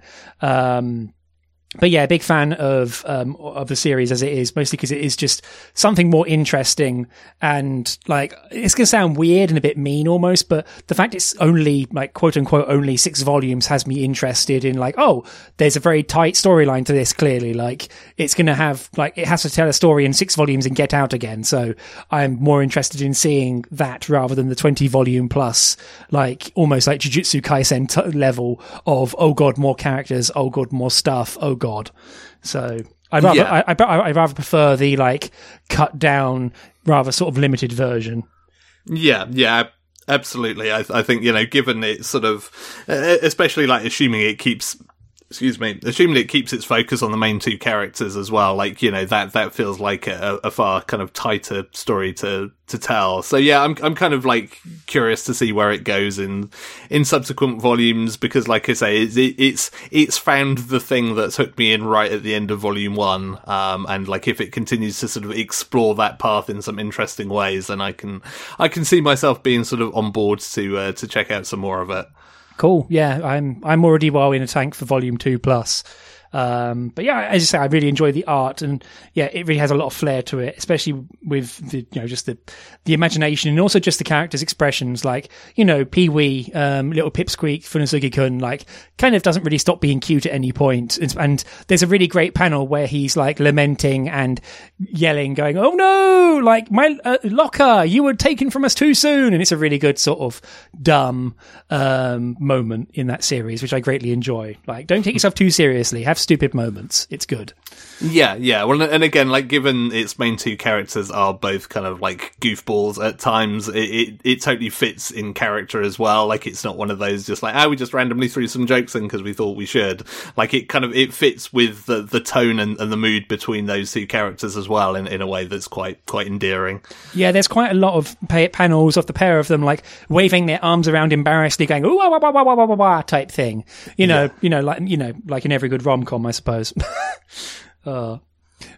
But yeah, big fan of the series as it is, mostly because it is just something more interesting, and, like, it's going to sound weird and a bit mean almost, but the fact it's only, like, quote unquote only 6 volumes has me interested in, like, oh, there's a very tight storyline to this, clearly. Like, it's going to have, like, it has to tell a story in 6 volumes and get out again. So I'm more interested in seeing that rather than the 20 volume plus, like, almost like Jujutsu Kaisen level of, oh god, more characters, oh god, more stuff, oh god. So I rather prefer the, like, cut down, rather sort of limited version. Yeah absolutely. I think, you know, given it sort of, especially, like, assuming it keeps its focus on the main 2 characters as well, like, you know, that feels like a far kind of tighter story to tell. So yeah, I'm kind of, like, curious to see where it goes in subsequent volumes, because, like I say, it's found the thing that's hooked me in right at the end of volume 1, and, like, if it continues to sort of explore that path in some interesting ways, then I can see myself being sort of on board to check out some more of it. Cool. Yeah, I'm already well in a tank for volume 2 plus. But yeah, as you say, I really enjoy the art, and yeah, it really has a lot of flair to it, especially with the, you know, just the imagination and also just the characters' expressions, like, you know, Pee-wee, little Pipsqueak, Funasugi-kun, like, kind of doesn't really stop being cute at any point. And there's a really great panel where he's, like, lamenting and yelling, going, oh no, like, my locker, you were taken from us too soon. And it's a really good sort of dumb moment in that series, which I greatly enjoy. Like, don't take yourself too seriously. Have stupid moments. It's good. Yeah. Well, and again, like, given its main 2 characters are both kind of, like, goofballs at times, it totally fits in character as well. Like, it's not one of those just like, we just randomly threw some jokes in because we thought we should. Like, it kind of, it fits with the tone and the mood between those 2 characters as well in a way that's quite endearing. Yeah, there's quite a lot of panels of the pair of them, like, waving their arms around embarrassedly, going, ooh, wah, wah, wah, wah, wah, wah, wah, type thing. You know, like in every good rom-com, I suppose.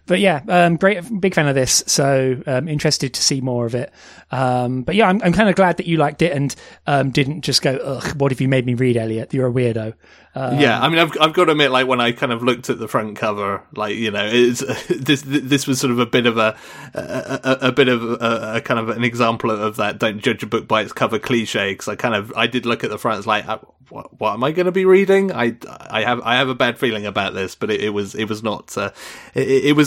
But yeah, great, big fan of this, so interested to see more of it. But yeah, I'm kind of glad that you liked it and didn't just go, ugh, what have you made me read, Elliot? You're a weirdo. Yeah, I mean, I've got to admit, like, when I kind of looked at the front cover, like, you know, this was sort of a bit of a kind of an example of that don't judge a book by its cover cliche, because I did look at the front, it's like, what am I going to be reading? I have a bad feeling about this, but it was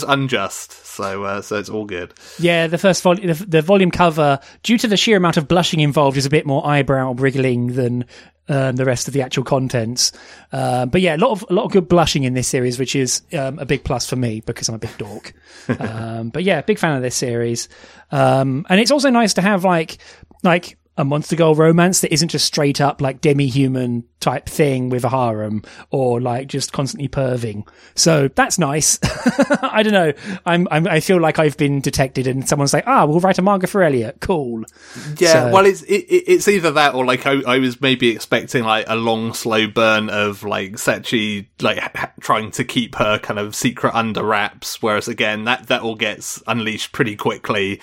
unjust. So it's all good. Yeah, the first the volume cover, due to the sheer amount of blushing involved, is a bit more eyebrow wriggling than the rest of the actual contents. But yeah, a lot of good blushing in this series, which is a big plus for me because I'm a big dork. But yeah, big fan of this series. And it's also nice to have like a monster girl romance that isn't just straight up like demi-human type thing with a harem or like just constantly perving. So that's nice. I don't know. I feel like I've been detected and someone's like, we'll write a manga for Elliot. Cool. Yeah. So, well, it's either that or like I was maybe expecting like a long, slow burn of like Sachi, like trying to keep her kind of secret under wraps. Whereas again, that all gets unleashed pretty quickly,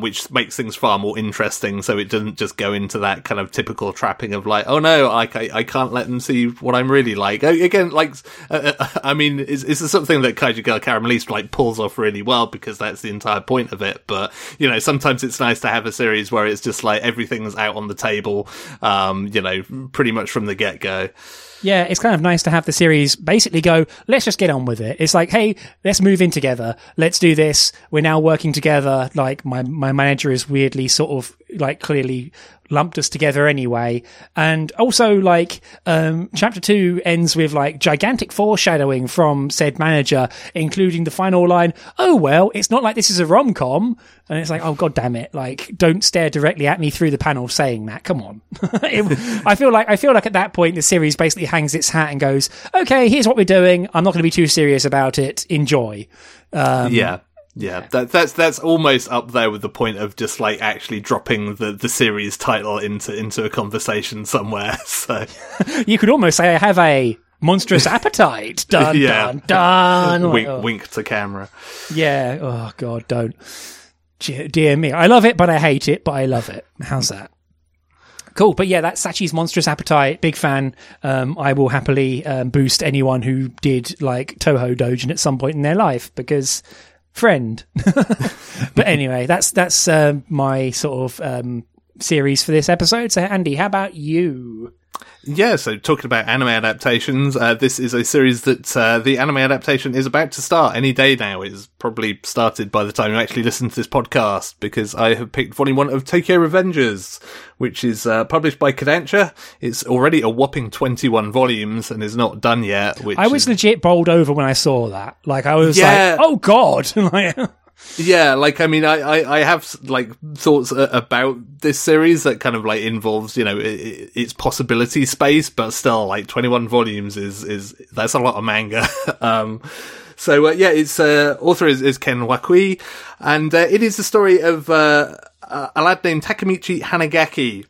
which makes things far more interesting. So it doesn't just go into that kind of typical trapping of like, oh no, I can't let them see what I'm really like. Again, like I mean, it's something that Kaiju Girl Caramelise like pulls off really well because that's the entire point of it. But you know, sometimes it's nice to have a series where it's just like everything's out on the table, you know, pretty much from the get go. Yeah, it's kind of nice to have the series basically go, let's just get on with it. It's like, hey, let's move in together. Let's do this. We're now working together. Like my manager is weirdly sort of like clearly lumped us together anyway. And also like chapter 2 ends with like gigantic foreshadowing from said manager, including the final line, oh well, it's not like this is a rom-com. And it's like, oh god damn it, like don't stare directly at me through the panel saying that, come on. I feel like at that point the series basically hangs its hat and goes, okay, here's what we're doing, I'm not going to be too serious about it, enjoy. Yeah, that's almost up there with the point of just like actually dropping the series title into a conversation somewhere. So you could almost say I have a monstrous appetite. Dun yeah. Dun dun. Wink, oh. Wink to camera. Yeah. Oh god, don't. Dear me, I love it, but I hate it, but I love it. How's that? Cool, but yeah, that's Sachi's Monstrous Appetite. Big fan. I will happily boost anyone who did like Toho Doujin at some point in their life because. Friend. But anyway, that's my sort of series for this episode. So Andy, how about you? Yeah, so talking about anime adaptations, this is a series that the anime adaptation is about to start any day now. It's probably started by the time you actually listen to this podcast, because I have picked Volume 1 of Tokyo Revengers, which is published by Kodansha. It's already a whopping 21 volumes and is not done yet. Which I was legit bowled over when I saw that. Like, I was like, oh god! Yeah, like, I mean, I have, like, thoughts about this series that kind of, like, involves, you know, its possibility space, but still, like, 21 volumes is that's a lot of manga. So, yeah, its author is Ken Wakui, and it is the story of a lad named Takemichi Hanagaki,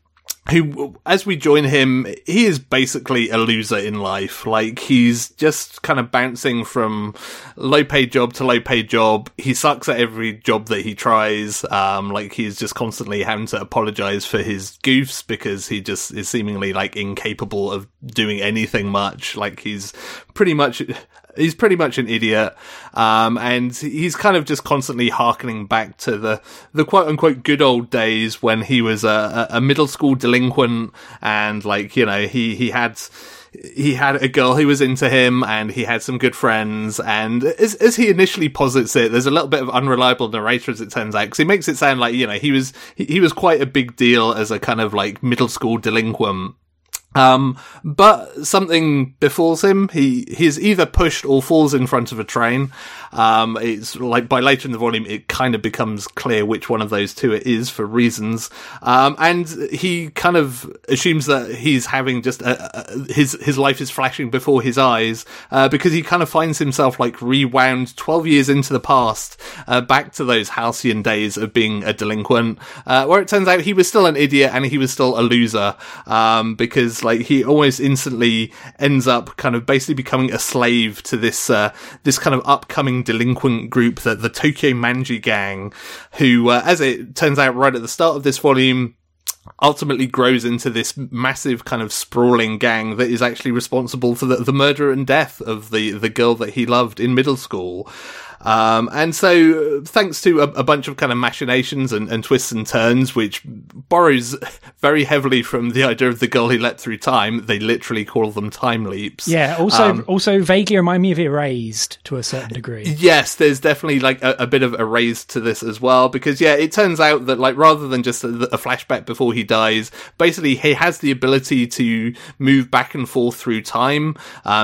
who, as we join him, he is basically a loser in life. Like, he's just kind of bouncing from low-paid job to low-paid job. He sucks at every job that he tries. Like, he's just constantly having to apologize for his goofs because he just is seemingly, like, incapable of doing anything much. Like, he's pretty much an idiot. And he's kind of just constantly hearkening back to the quote unquote good old days when he was a middle school delinquent and, like, you know, he had a girl who was into him and he had some good friends. And as he initially posits it, there's a little bit of unreliable narrator, as it turns out, because he makes it sound like, you know, he was quite a big deal as a kind of like middle school delinquent. But something befalls him. He's either pushed or falls in front of a train. It's like by later in the volume, it kind of becomes clear which one of those two it is for reasons. And he kind of assumes that he's having just his life is flashing before his eyes, because he kind of finds himself like rewound 12 years into the past, back to those halcyon days of being a delinquent, where it turns out he was still an idiot and he was still a loser, because like he almost instantly ends up kind of basically becoming a slave to this kind of upcoming delinquent group that the Tokyo Manji Gang, who, as it turns out right at the start of this volume, ultimately grows into this massive kind of sprawling gang that is actually responsible for the murder and death of the girl that he loved in middle school. And so thanks to a bunch of kind of machinations and twists and turns, which borrows very heavily from the idea of the girl who leapt through time, they literally call them time leaps. Yeah, also vaguely remind me of Erased to a certain degree. Yes, there's definitely like a bit of Erased to this as well, because yeah, it turns out that like rather than just a flashback before he dies, basically he has the ability to move back and forth through time.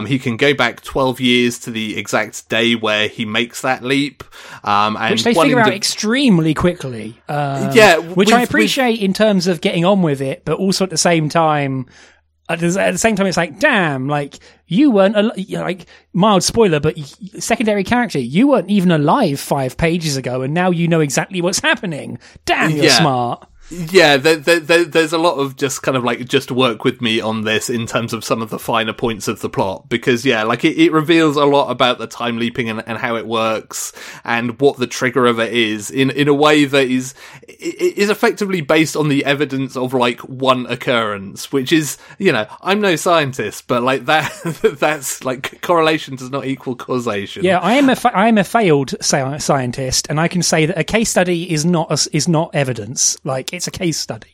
He can go back 12 years to the exact day where he makes that leap. And which they figure out extremely quickly. Which I appreciate in terms of getting on with it, but also at the same time... it's like, damn, like, you weren't, like, mild spoiler, but secondary character, you weren't even alive 5 pages ago, and now you know exactly what's happening. Damn, you're smart. Yeah, there's a lot of just kind of like, just work with me on this in terms of some of the finer points of the plot, because it reveals a lot about the time leaping and how it works and what the trigger of it is in a way that is effectively based on the evidence of like one occurrence, which is, I'm no scientist, but like that's like correlation does not equal causation. Yeah, I am a failed scientist, and I can say that a case study is not evidence. Like, it's a case study.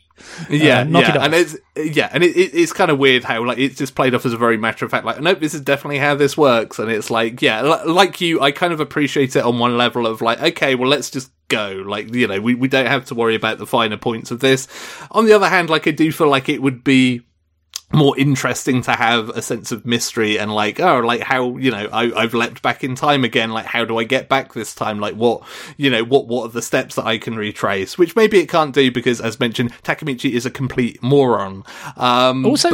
It's kind of weird how like it's just played off as a very matter of fact, like, nope, this is definitely how this works, and it's like, I kind of appreciate it on one level of like, okay, well, let's just go, like, we don't have to worry about the finer points of this. On the other hand, like, I do feel like it would be more interesting to have a sense of mystery and like, oh, like, how, I've leapt back in time again, like, how do I get back this time, like, what, what are the steps that I can retrace, which maybe it can't do because, as mentioned, Takemichi is a complete moron.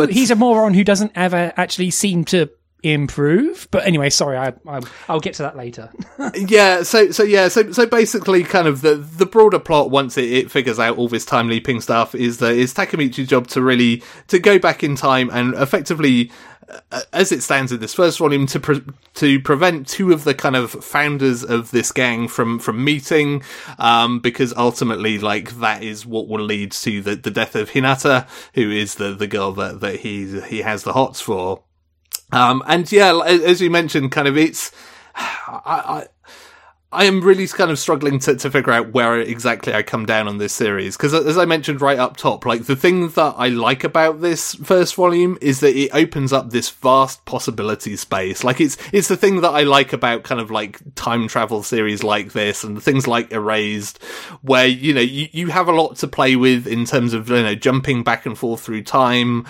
He's a moron who doesn't ever actually seem to improve, but anyway, sorry, I'll get to that later. So basically, kind of the broader plot, once it figures out all this time leaping stuff, is that it's Takemichi's job to really to go back in time and effectively, as it stands in this first volume, to prevent two of the kind of founders of this gang from meeting, because ultimately, like, that is what will lead to the death of Hinata, who is the girl that he has the hots for. As you mentioned, kind of, it's, I am really kind of struggling to figure out where exactly I come down on this series. Because as I mentioned right up top, like, the thing that I like about this first volume is that it opens up this vast possibility space. Like, it's the thing that I like about kind of like time travel series like this and things like Erased, where, you have a lot to play with in terms of, jumping back and forth through time,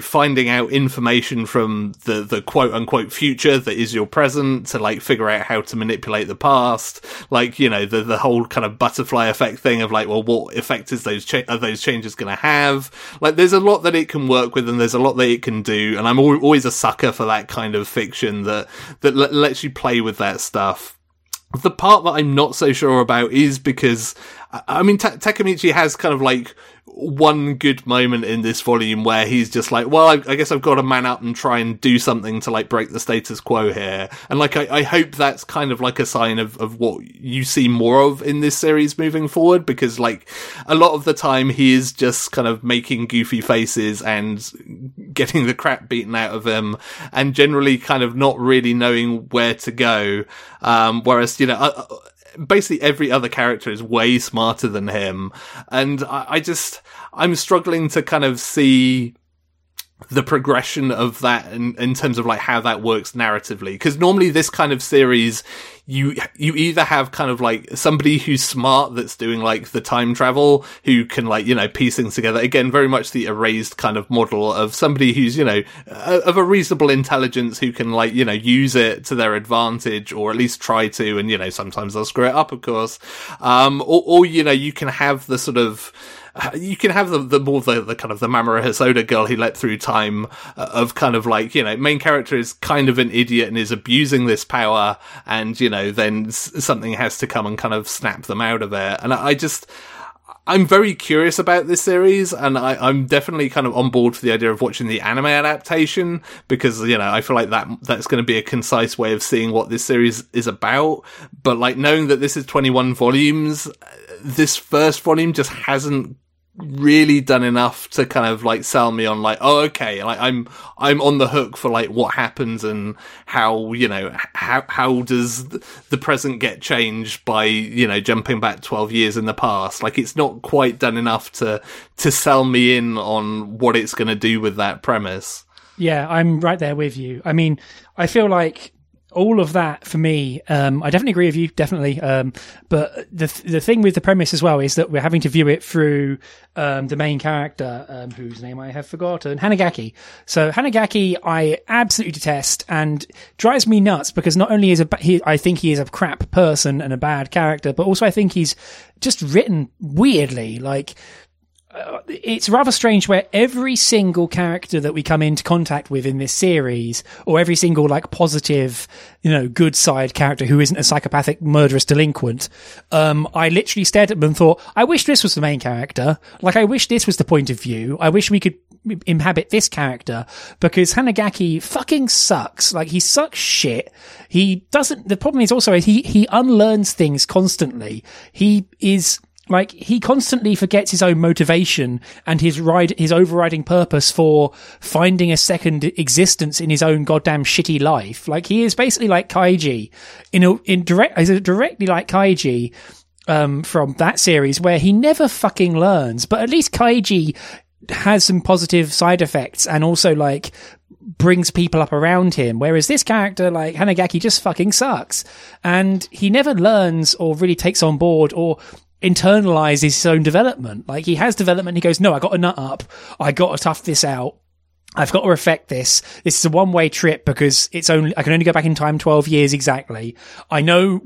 finding out information from the quote unquote future that is your present to like figure out how to manipulate the past. Like, the whole kind of butterfly effect thing of like, well, what effect is are those changes going to have? Like, there's a lot that it can work with, and there's a lot that it can do, and I'm always a sucker for that kind of fiction that lets you play with that stuff. The part that I'm not so sure about is because, I mean, Takemichi has kind of like one good moment in this volume where he's just like, well, I guess I've got to man up and try and do something to like break the status quo here. And like, I hope that's kind of like a sign of what you see more of in this series moving forward, because like a lot of the time he is just kind of making goofy faces and getting the crap beaten out of him and generally kind of not really knowing where to go. Whereas, basically every other character is way smarter than him, and I'm struggling to kind of see the progression of that in terms of like how that works narratively, because normally this kind of series you either have kind of like somebody who's smart that's doing like the time travel, who can like piece things together, again very much the Erased kind of model of somebody who's of a reasonable intelligence who can like use it to their advantage, or at least try to, and sometimes they'll screw it up, of course, or you can have the sort of the kind of the Mamoru Hosoda girl who leapt through time, of kind of like, main character is kind of an idiot and is abusing this power, and, then something has to come and kind of snap them out of it. And I'm very curious about this series, and I'm definitely kind of on board for the idea of watching the anime adaptation, because, I feel like that's going to be a concise way of seeing what this series is about. But like, knowing that this is 21 volumes, this first volume just hasn't really done enough to kind of like sell me on like, oh, okay, like I'm on the hook for like what happens and how, how does the present get changed by, jumping back 12 years in the past. Like, it's not quite done enough to sell me in on what it's going to do with that premise. Yeah, I'm right there with you. I mean, I feel like all of that for me, I definitely agree with you, definitely. But the thing with the premise as well is that we're having to view it through the main character, whose name I have forgotten, Hanagaki. So Hanagaki, I absolutely detest and drives me nuts because not only is I think he is a crap person and a bad character, but also I think he's just written weirdly, like. It's rather strange where every single character that we come into contact with in this series, or every single like positive, you know, good side character who isn't a psychopathic murderous delinquent, I literally stared at them and thought, I wish this was the main character. Like, I wish this was the point of view. I wish we could inhabit this character, because Hanagaki fucking sucks. Like, he sucks shit. He doesn't. The problem is also he unlearns things constantly. Like, he constantly forgets his own motivation and his overriding purpose for finding a second existence in his own goddamn shitty life. Like, he is basically like Kaiji, directly like Kaiji, from that series, where he never fucking learns. But at least Kaiji has some positive side effects and also, like, brings people up around him, whereas this character, like Hanagaki, just fucking sucks. And he never learns or really takes on board or internalize his own development. Like, he has development, he goes, no, I gotta nut up, I gotta tough this out, I've got to affect this. This is a one-way trip because I can only go back in time 12 years exactly. I know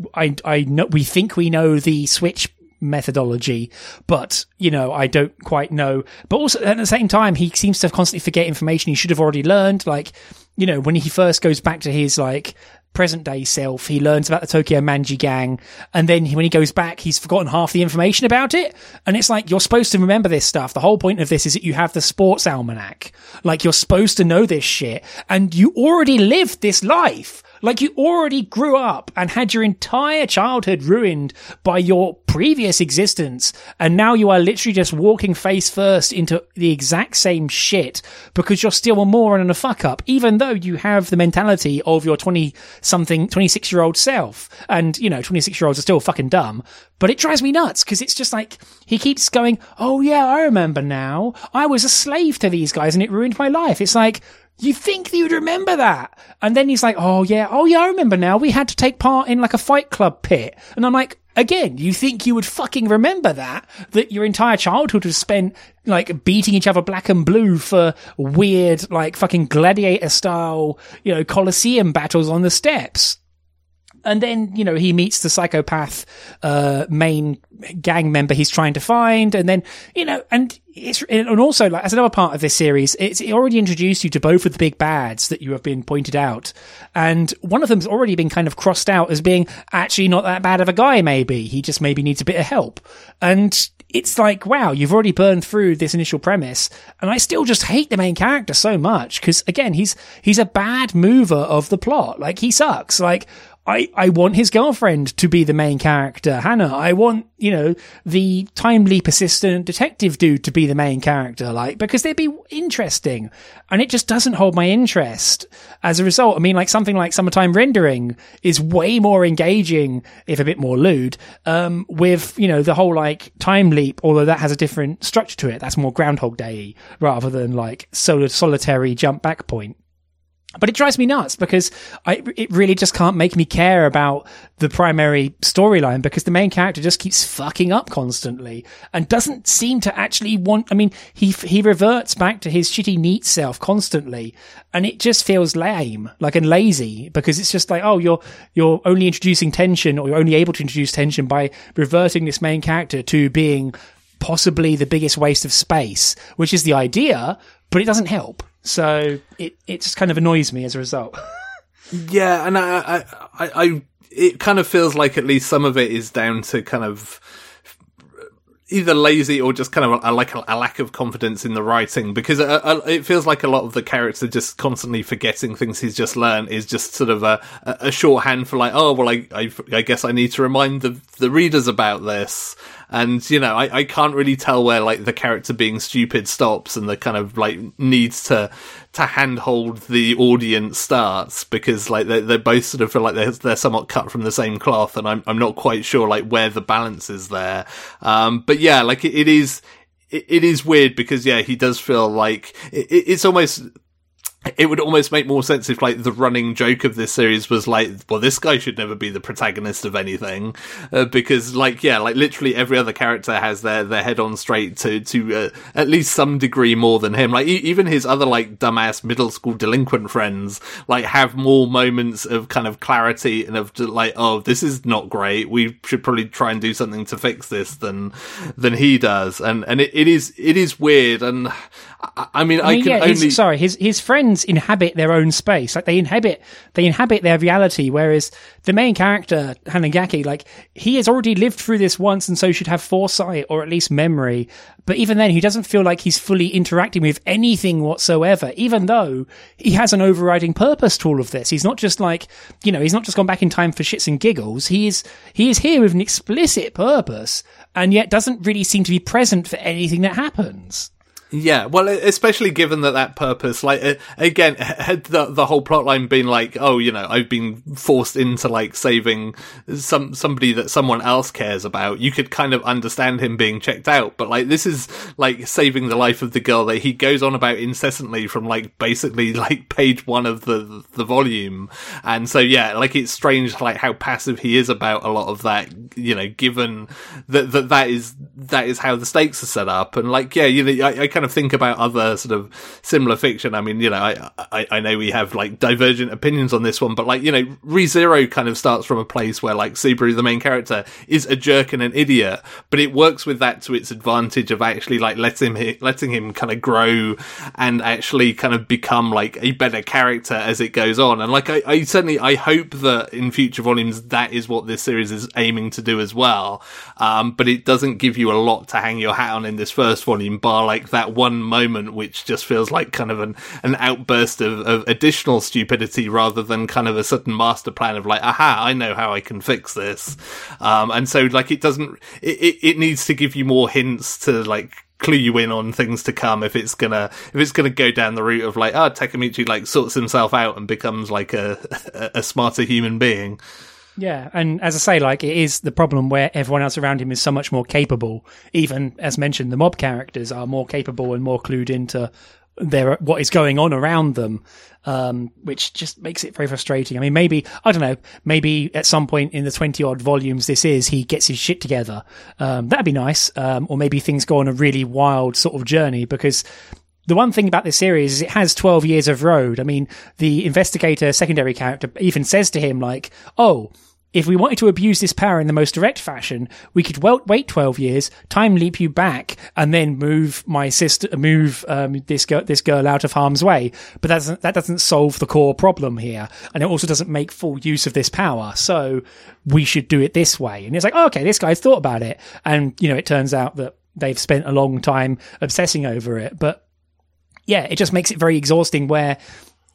we think we know the switch methodology, but, you know, I don't quite know. But also at the same time, he seems to constantly forget information he should have already learned. Like, you know, when he first goes back to his, like, present day self, he learns about the Tokyo Manji Gang, and then when he goes back, he's forgotten half the information about it. And it's like, you're supposed to remember this stuff. The whole point of this is that you have the sports almanac. Like, you're supposed to know this shit, and you already lived this life. Like, you already grew up and had your entire childhood ruined by your previous existence, and now you are literally just walking face first into the exact same shit because you're still a moron and a fuck-up, even though you have the mentality of your 26-year-old self. And, you know, 26-year-olds are still fucking dumb. But it drives me nuts because it's just like, he keeps going, oh yeah, I remember now. I was a slave to these guys and it ruined my life. It's like, you think that you'd remember that? And then he's like, oh yeah, I remember now. We had to take part in like a fight club pit. And I'm like, again, you think you would fucking remember that your entire childhood was spent like beating each other black and blue for weird, like fucking gladiator style, you know, Colosseum battles on the steps. And then, you know, he meets the psychopath, main gang member he's trying to find. And then, you know, and also, like, as another part of this series, it already introduced you to both of the big bads that you have been pointed out. And one of them's already been kind of crossed out as being actually not that bad of a guy, maybe. He just maybe needs a bit of help. And it's like, wow, you've already burned through this initial premise. And I still just hate the main character so much because, again, he's a bad mover of the plot. Like, he sucks. Like, I want his girlfriend to be the main character, Hannah. I want, you know, the timely, persistent detective dude to be the main character, like, because they'd be interesting. And it just doesn't hold my interest. As a result, I mean, like, something like Summertime Rendering is way more engaging, if a bit more lewd, with, you know, the whole, like, time leap, although that has a different structure to it. That's more Groundhog Day rather than, like, solitary jump back point. But it drives me nuts because it really just can't make me care about the primary storyline because the main character just keeps fucking up constantly and doesn't seem to actually want. I mean, he reverts back to his shitty neat self constantly, and it just feels lame, like, and lazy, because it's just like, oh, you're only introducing tension, or you're only able to introduce tension by reverting this main character to being possibly the biggest waste of space, which is the idea, but it doesn't help. So it just kind of annoys me as a result. Yeah, and I it kind of feels like at least some of it is down to kind of either lazy or just kind of a lack of confidence in the writing, because it feels like a lot of the character just constantly forgetting things he's just learned is just sort of a shorthand for like, oh, well, I guess I need to remind the readers about this. And, you know, I can't really tell where, like, the character being stupid stops and the kind of, like, needs to handhold the audience starts, because, like, they're both sort of feel like they're somewhat cut from the same cloth, and I'm not quite sure, like, where the balance is there. But yeah, like, it is weird because, yeah, he does feel like it's almost it would almost make more sense if, like, the running joke of this series was like, well, this guy should never be the protagonist of anything, because, like, yeah, like, literally every other character has their head on straight to at least some degree more than him. Like, even his other, like, dumbass middle school delinquent friends, like, have more moments of kind of clarity and of, like, oh, this is not great, we should probably try and do something to fix this than he does. And it is weird, and his friends inhabit their own space, like they inhabit their reality, whereas the main character Hanagaki, like, he has already lived through this once and so should have foresight or at least memory, but even then he doesn't feel like he's fully interacting with anything whatsoever, even though he has an overriding purpose to all of this. He's not just like, you know, he's not just gone back in time for shits and giggles. He is here with an explicit purpose and yet doesn't really seem to be present for anything that happens. Yeah, well, especially given that purpose, like, again, had the whole plotline been like, oh, you know, I've been forced into, like, saving somebody that someone else cares about, you could kind of understand him being checked out. But, like, this is, like, saving the life of the girl that he goes on about incessantly from, like, basically, like, page one of the volume. And so, yeah, like, it's strange, like, how passive he is about a lot of that, you know, given that is how the stakes are set up. And, like, yeah, you know, I kind of think about other sort of similar fiction. I mean, you know, I know we have, like, divergent opinions on this one, but, like, you know, ReZero kind of starts from a place where, like, Subaru, the main character, is a jerk and an idiot, but it works with that to its advantage of actually, like, letting him kind of grow and actually kind of become, like, a better character as it goes on. And, like, I certainly hope that in future volumes that is what this series is aiming to do as well. But it doesn't give you a lot to hang your hat on in this first volume, bar, like, that one moment which just feels like kind of an outburst of additional stupidity rather than kind of a sudden master plan of, like, aha, I know how I can fix this. And so, like, it needs to give you more hints to, like, clue you in on things to come if it's gonna go down the route of, like, Takemichi, like, sorts himself out and becomes, like, a smarter human being. Yeah, and as I say, like, it is the problem where everyone else around him is so much more capable. Even, as mentioned, the mob characters are more capable and more clued into what is going on around them, which just makes it very frustrating. I mean, maybe at some point in the 20-odd volumes he gets his shit together. That'd be nice. Or maybe things go on a really wild sort of journey, because the one thing about this series is it has 12 years of road. I mean, the investigator secondary character even says to him, like, oh, if we wanted to abuse this power in the most direct fashion, we could wait 12 years, time leap you back, and then move this girl out of harm's way. But that doesn't solve the core problem here. And it also doesn't make full use of this power. So we should do it this way. And it's like, oh, okay, this guy's thought about it. And, you know, it turns out that they've spent a long time obsessing over it. But yeah, it just makes it very exhausting where,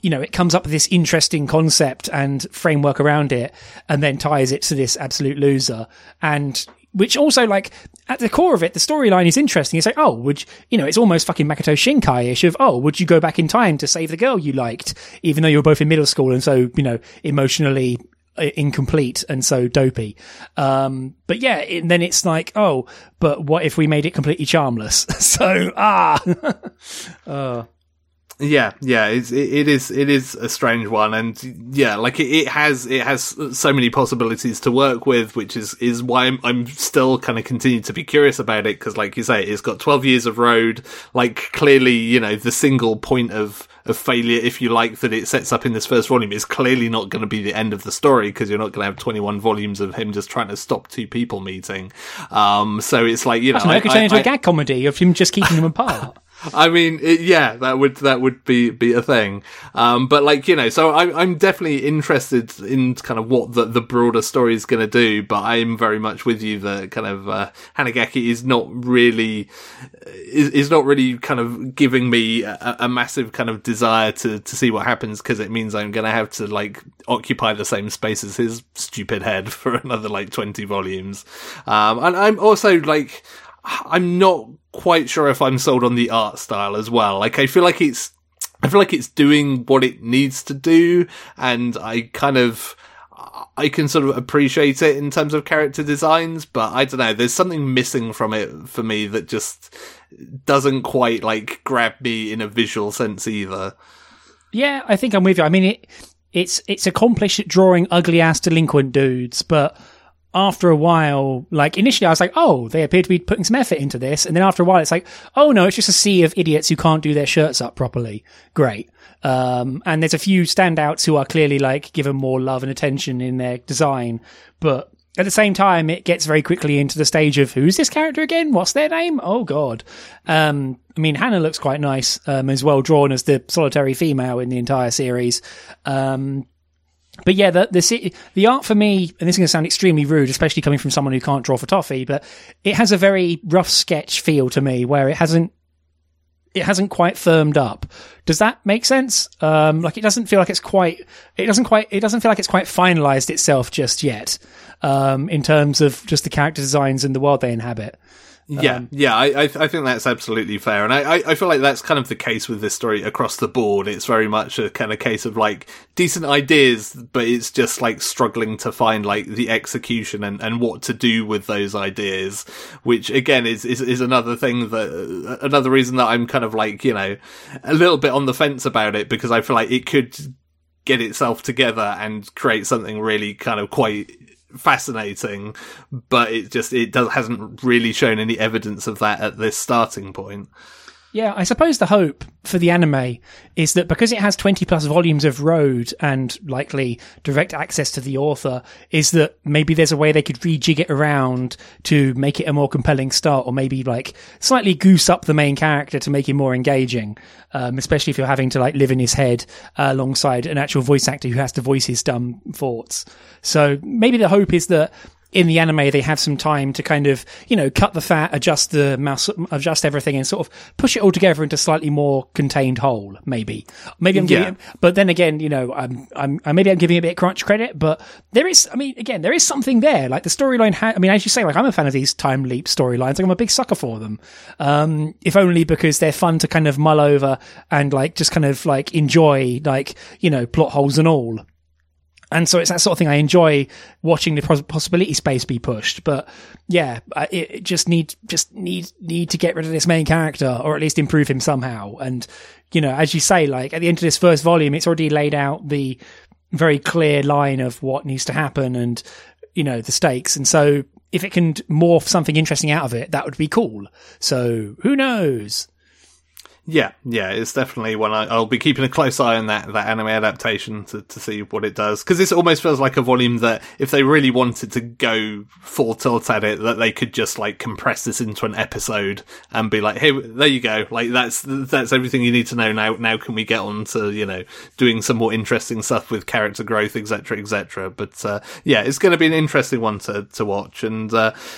you know, it comes up with this interesting concept and framework around it and then ties it to this absolute loser. And which also, like, at the core of it, the storyline is interesting. It's like, oh, it's almost fucking Makoto Shinkai-ish of, oh, would you go back in time to save the girl you liked, even though you were both in middle school and so, you know, emotionally incomplete and so dopey. But yeah, and then it's like, oh, but what if we made it completely charmless? So, Yeah, it is a strange one, and yeah, like it has so many possibilities to work with, which is why I'm still kind of continuing to be curious about it, because, like you say, it's got 12 years of road. Like, clearly, you know, the single point of failure, if you like, that it sets up in this first volume is clearly not going to be the end of the story, because you're not going to have 21 volumes of him just trying to stop two people meeting. So it's like, you know, I could turn into a gag comedy of him just keeping them apart. I mean, that would be a thing. But, like, you know, so I'm definitely interested in kind of what the broader story is going to do, but I'm very much with you that kind of, Hanagaki is not really kind of giving me a massive kind of desire to see what happens, because it means I'm going to have to, like, occupy the same space as his stupid head for another, like, 20 volumes. And I'm also, like, I'm not quite sure if I'm sold on the art style as well. Like, I feel like it's doing what it needs to do, and I can sort of appreciate it in terms of character designs, but I don't know, there's something missing from it for me that just doesn't quite, like, grab me in a visual sense either. Yeah, I think I'm with you. I mean, it's accomplished at drawing ugly-ass delinquent dudes, but after a while, like, initially I was like, oh, they appear to be putting some effort into this, and then after a while it's like, oh no, it's just a sea of idiots who can't do their shirts up properly. Great. And there's a few standouts who are clearly, like, given more love and attention in their design, but at the same time, it gets very quickly into the stage of, who's this character again? What's their name? Oh, God. I mean, Hannah looks quite nice, as well drawn as the solitary female in the entire series. But yeah, the art for me, and this is going to sound extremely rude, especially coming from someone who can't draw for toffee, but it has a very rough sketch feel to me, where it hasn't quite firmed up. Does that make sense? Like, it doesn't feel like it's quite finalized itself just yet, in terms of just the character designs and the world they inhabit. I think that's absolutely fair, and I feel like that's kind of the case with this story across the board. It's very much a kind of case of, like, decent ideas, but it's just, like, struggling to find, like, the execution and what to do with those ideas, which again is another thing that another reason that I'm kind of, like, you know, a little bit on the fence about it, because I feel like it could get itself together and create something really kind of quite fascinating, but it hasn't really shown any evidence of that at this starting point. Yeah, I suppose the hope for the anime is that because it has 20 plus volumes of road and likely direct access to the author, is that maybe there's a way they could rejig it around to make it a more compelling start, or maybe, like, slightly goose up the main character to make him more engaging, especially if you're having to, like, live in his head alongside an actual voice actor who has to voice his dumb thoughts. So maybe the hope is that in the anime, they have some time to kind of, you know, cut the fat, adjust the mouse, adjust everything, and sort of push it all together into slightly more contained whole. Maybe I'm giving, but then again, you know, I'm giving a bit of crunch credit, but there is something there. Like, the storyline, as you say, like, I'm a fan of these time leap storylines. Like, I'm a big sucker for them. If only because they're fun to kind of mull over and, like, just kind of, like, enjoy, like, you know, plot holes and all. And so it's that sort of thing I enjoy watching the possibility space be pushed. But yeah, it just need to get rid of this main character, or at least improve him somehow. And, you know, as you say, like, at the end of this first volume, it's already laid out the very clear line of what needs to happen and, you know, the stakes. And so if it can morph something interesting out of it, that would be cool. So who knows? Yeah, it's definitely one I'll be keeping a close eye on that anime adaptation to see what it does. Because this almost feels like a volume that, if they really wanted to go full tilt at it, that they could just, like, compress this into an episode and be like, hey, there you go. Like, that's everything you need to know now. Now can we get on to, you know, doing some more interesting stuff with character growth, etc., etc. But, yeah, it's going to be an interesting one to watch. And,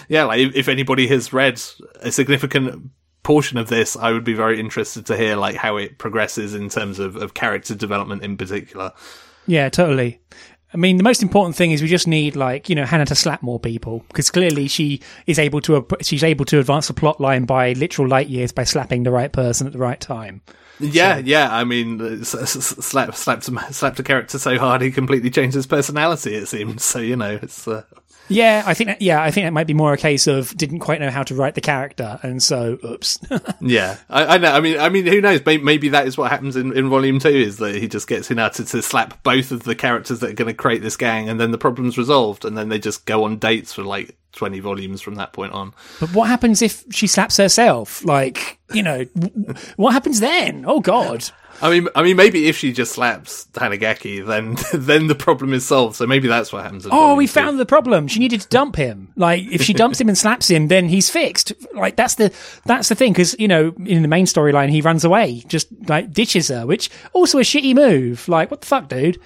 yeah, like, if anybody has read a significant portion of this, I would be very interested to hear, like, how it progresses in terms of character development in particular. Yeah, totally. I mean, the most important thing is we just need, like, you know, Hannah to slap more people, because clearly she's able to advance the plot line by literal light years by slapping the right person at the right time. Yeah, so. Yeah. I mean, slapped a character so hard he completely changed his personality, it seems. So, you know, it's. Yeah, I think that might be more a case of didn't quite know how to write the character, and so oops. Yeah, I know. I mean, who knows? Maybe that is what happens in Volume 2: is that he just gets Hinata to slap both of the characters that are going to create this gang, and then the problem's resolved, and then they just go on dates for, like, 20 volumes from that point on. But what happens if she slaps herself? Like, you know, what happens then? Oh God. I mean, maybe if she just slaps Hanagaki, then the problem is solved. So maybe that's what happens. Oh, we found the problem. She needed to dump him. Like, if she dumps him and slaps him, then he's fixed. Like, that's the thing. Because, you know, in the main storyline, he runs away, just, like, ditches her, which also a shitty move. Like, what the fuck, dude?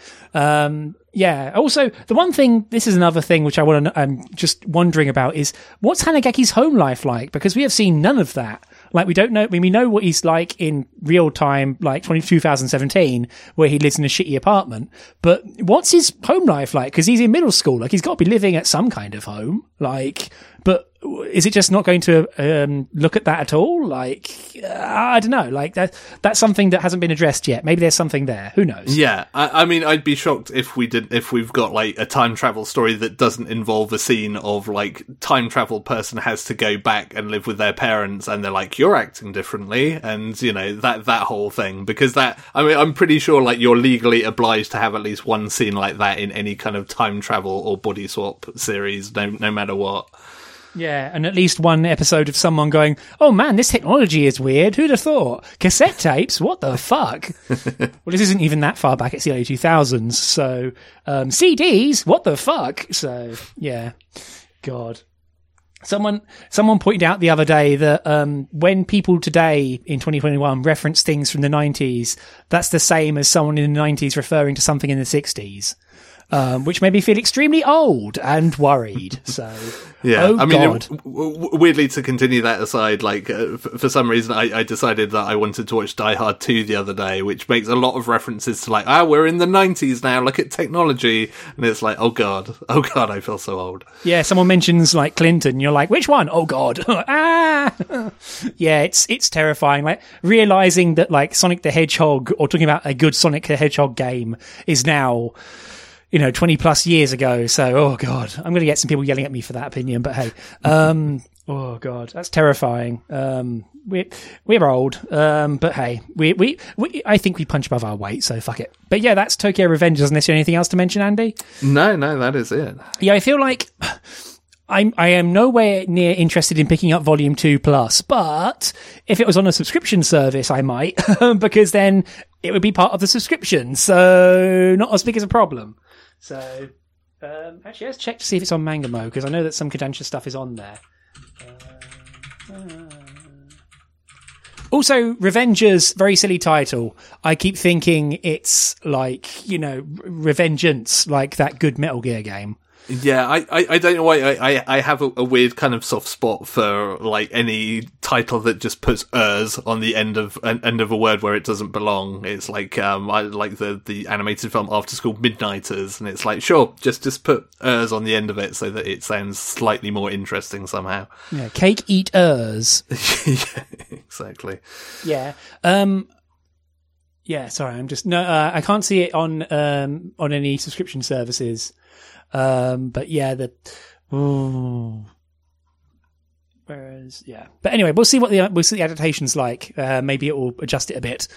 Yeah. Also, the one thing, this is another thing which I want to, I'm just wondering about, is what's Hanagaki's home life like? Because we have seen none of that. Like, we don't know. I mean, we know what he's like in real time, like 2017, where he lives in a shitty apartment. But what's his home life like? Because he's in middle school. Like, he's got to be living at some kind of home. Like, But is it just not going to look at that at all? I don't know. That's something that hasn't been addressed yet. Maybe there's something there. Who knows? Yeah, I mean, I'd be shocked if we didn't. If we've got a time travel story that doesn't involve a scene of time travel person has to go back and live with their parents, and they're like, "You're acting differently," and that whole thing. Because that, I mean, I'm pretty sure you're legally obliged to have at least one scene like that in any kind of time travel or body swap series, no matter what. Yeah, and at least one episode of someone going, "Oh man, this technology is weird. Who'd have thought? Cassette tapes? What the fuck?" Well, this isn't even that far back. It's the early 2000s. So, CDs? What the fuck? So, yeah. God. Someone pointed out the other day that when people today in 2021 reference things from the 90s, that's the same as someone in the 90s referring to something in the 60s. Which made me feel extremely old and worried. So, yeah, I mean, God. Weirdly, to continue that aside, for some reason, I decided that I wanted to watch Die Hard 2 the other day, which makes a lot of references to we're in the 90s now. Look at technology, and it's oh god, I feel so old. Yeah, someone mentions Clinton, you're like, which one? Oh god, ah, yeah, it's terrifying. Realizing that Sonic the Hedgehog, or talking about a good Sonic the Hedgehog game, is now. 20 plus years ago. So, oh God, I'm going to get some people yelling at me for that opinion, but hey, oh God, that's terrifying. We're old. But hey, we I think we punch above our weight, so fuck it. But yeah, that's Tokyo Revengers. Unless you have anything else to mention, Andy? No, that is it. Yeah. I feel like I am nowhere near interested in picking up Volume 2 Plus, but if it was on a subscription service, I might, because then it would be part of the subscription. So not as big as a problem. So, actually, let's check to see if it's on Mangamo, because I know that some Kodansha stuff is on there. Also, Revengers, very silly title. I keep thinking it's Revengeance, like that good Metal Gear game. Yeah, I don't know why I have a weird kind of soft spot for any title that just puts "ers" on the end of a word where it doesn't belong. It's I like the animated film After School Midnighters, and it's sure, just put "ers" on the end of it so that it sounds slightly more interesting somehow. Yeah, cake eat "ers." Yeah, exactly. Yeah. Yeah, sorry, I'm just I can't see it on any subscription services. But yeah, whereas, yeah, but anyway, we'll see the adaptation's maybe it will adjust it a bit.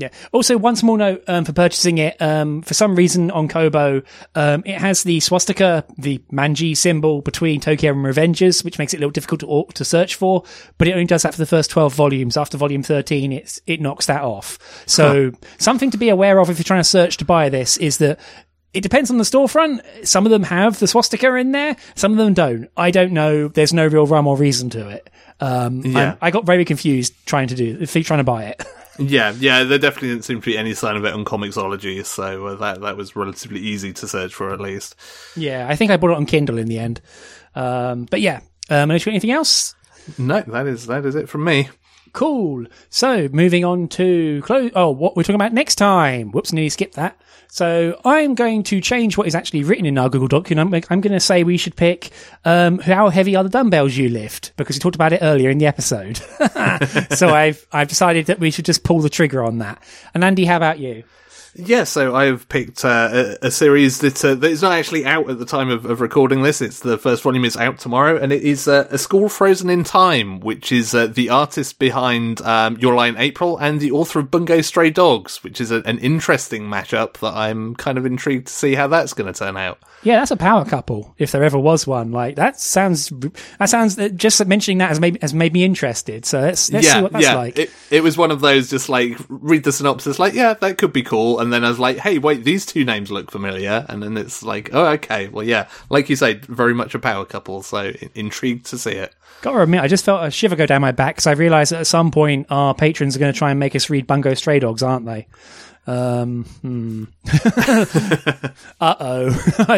Yeah. Also, one small note, for purchasing it, for some reason on Kobo, it has the swastika, the Manji symbol between Tokyo and Revengers, which makes it a little difficult to search for, but it only does that for the first 12 volumes. After volume 13, it knocks that off. So something to be aware of if you're trying to search to buy this is that it depends on the storefront. Some of them have the swastika in there. Some of them don't. I don't know. There's no real rhyme or reason to it. Yeah. I got very confused trying to buy it. Yeah, there definitely didn't seem to be any sign of it on Comixology, so that was relatively easy to search for, at least. Yeah, I think I bought it on Kindle in the end. But yeah, unless you got anything else? No, that is it from me. Cool. So, moving on to what we're talking about next time. Whoops, nearly skipped that. So, I'm going to change what is actually written in our Google Doc. I'm going to say we should pick how heavy are the dumbbells you lift, because we talked about it earlier in the episode. So, I've decided that we should just pull the trigger on that. And Andy, how about you? Yeah, so I've picked a series that is not actually out at the time of recording this. It's the first volume is out tomorrow, and it is A School Frozen in Time, which is the artist behind Your Lie in April and the author of Bungo Stray Dogs, which is an interesting mashup that I'm kind of intrigued to see how that's going to turn out. Yeah, that's a power couple, if there ever was one. That sounds. Just mentioning that has made me interested. So let's see what that's like. It was one of those just read the synopsis, that could be cool. And then I was like, hey, wait, these two names look familiar. And then it's oh, okay. Well, yeah, like you say, very much a power couple. So intrigued to see it. Got to admit, I just felt a shiver go down my back because I realised that at some point our patrons are going to try and make us read Bungo Stray Dogs, aren't they? I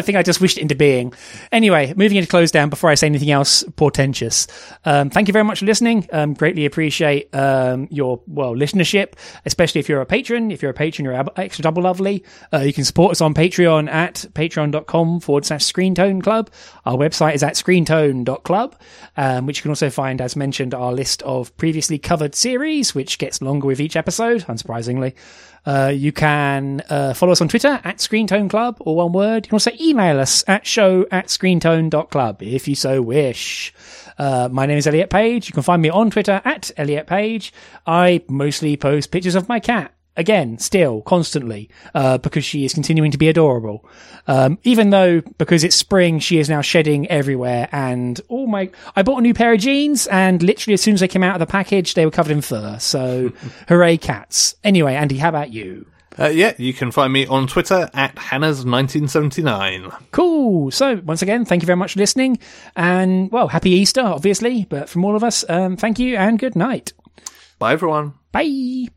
think I just wished it into being. Anyway, moving into close down before I say anything else portentous. Thank you very much for listening. Greatly appreciate your listenership, especially if you're a patron. If you're a patron, you're extra double lovely. You can support us on Patreon at patreon.com/ScreentoneClub. Our website is at screentone.club, which you can also find, as mentioned, our list of previously covered series, which gets longer with each episode, unsurprisingly. You can follow us on Twitter at Screentone Club, or one word. You can also email us at show@screentone.club if you so wish. My name is Elliot Page. You can find me on Twitter at Elliot Page. I mostly post pictures of my cat. Again, still, constantly, because she is continuing to be adorable. Even though, because it's spring, she is now shedding everywhere, and I bought a new pair of jeans, and literally as soon as they came out of the package, they were covered in fur, so hooray cats. Anyway, Andy, how about you? Yeah, you can find me on Twitter at Hannah's1979. Cool. So, once again, thank you very much for listening, and, happy Easter, obviously, but from all of us, thank you, and good night. Bye, everyone. Bye.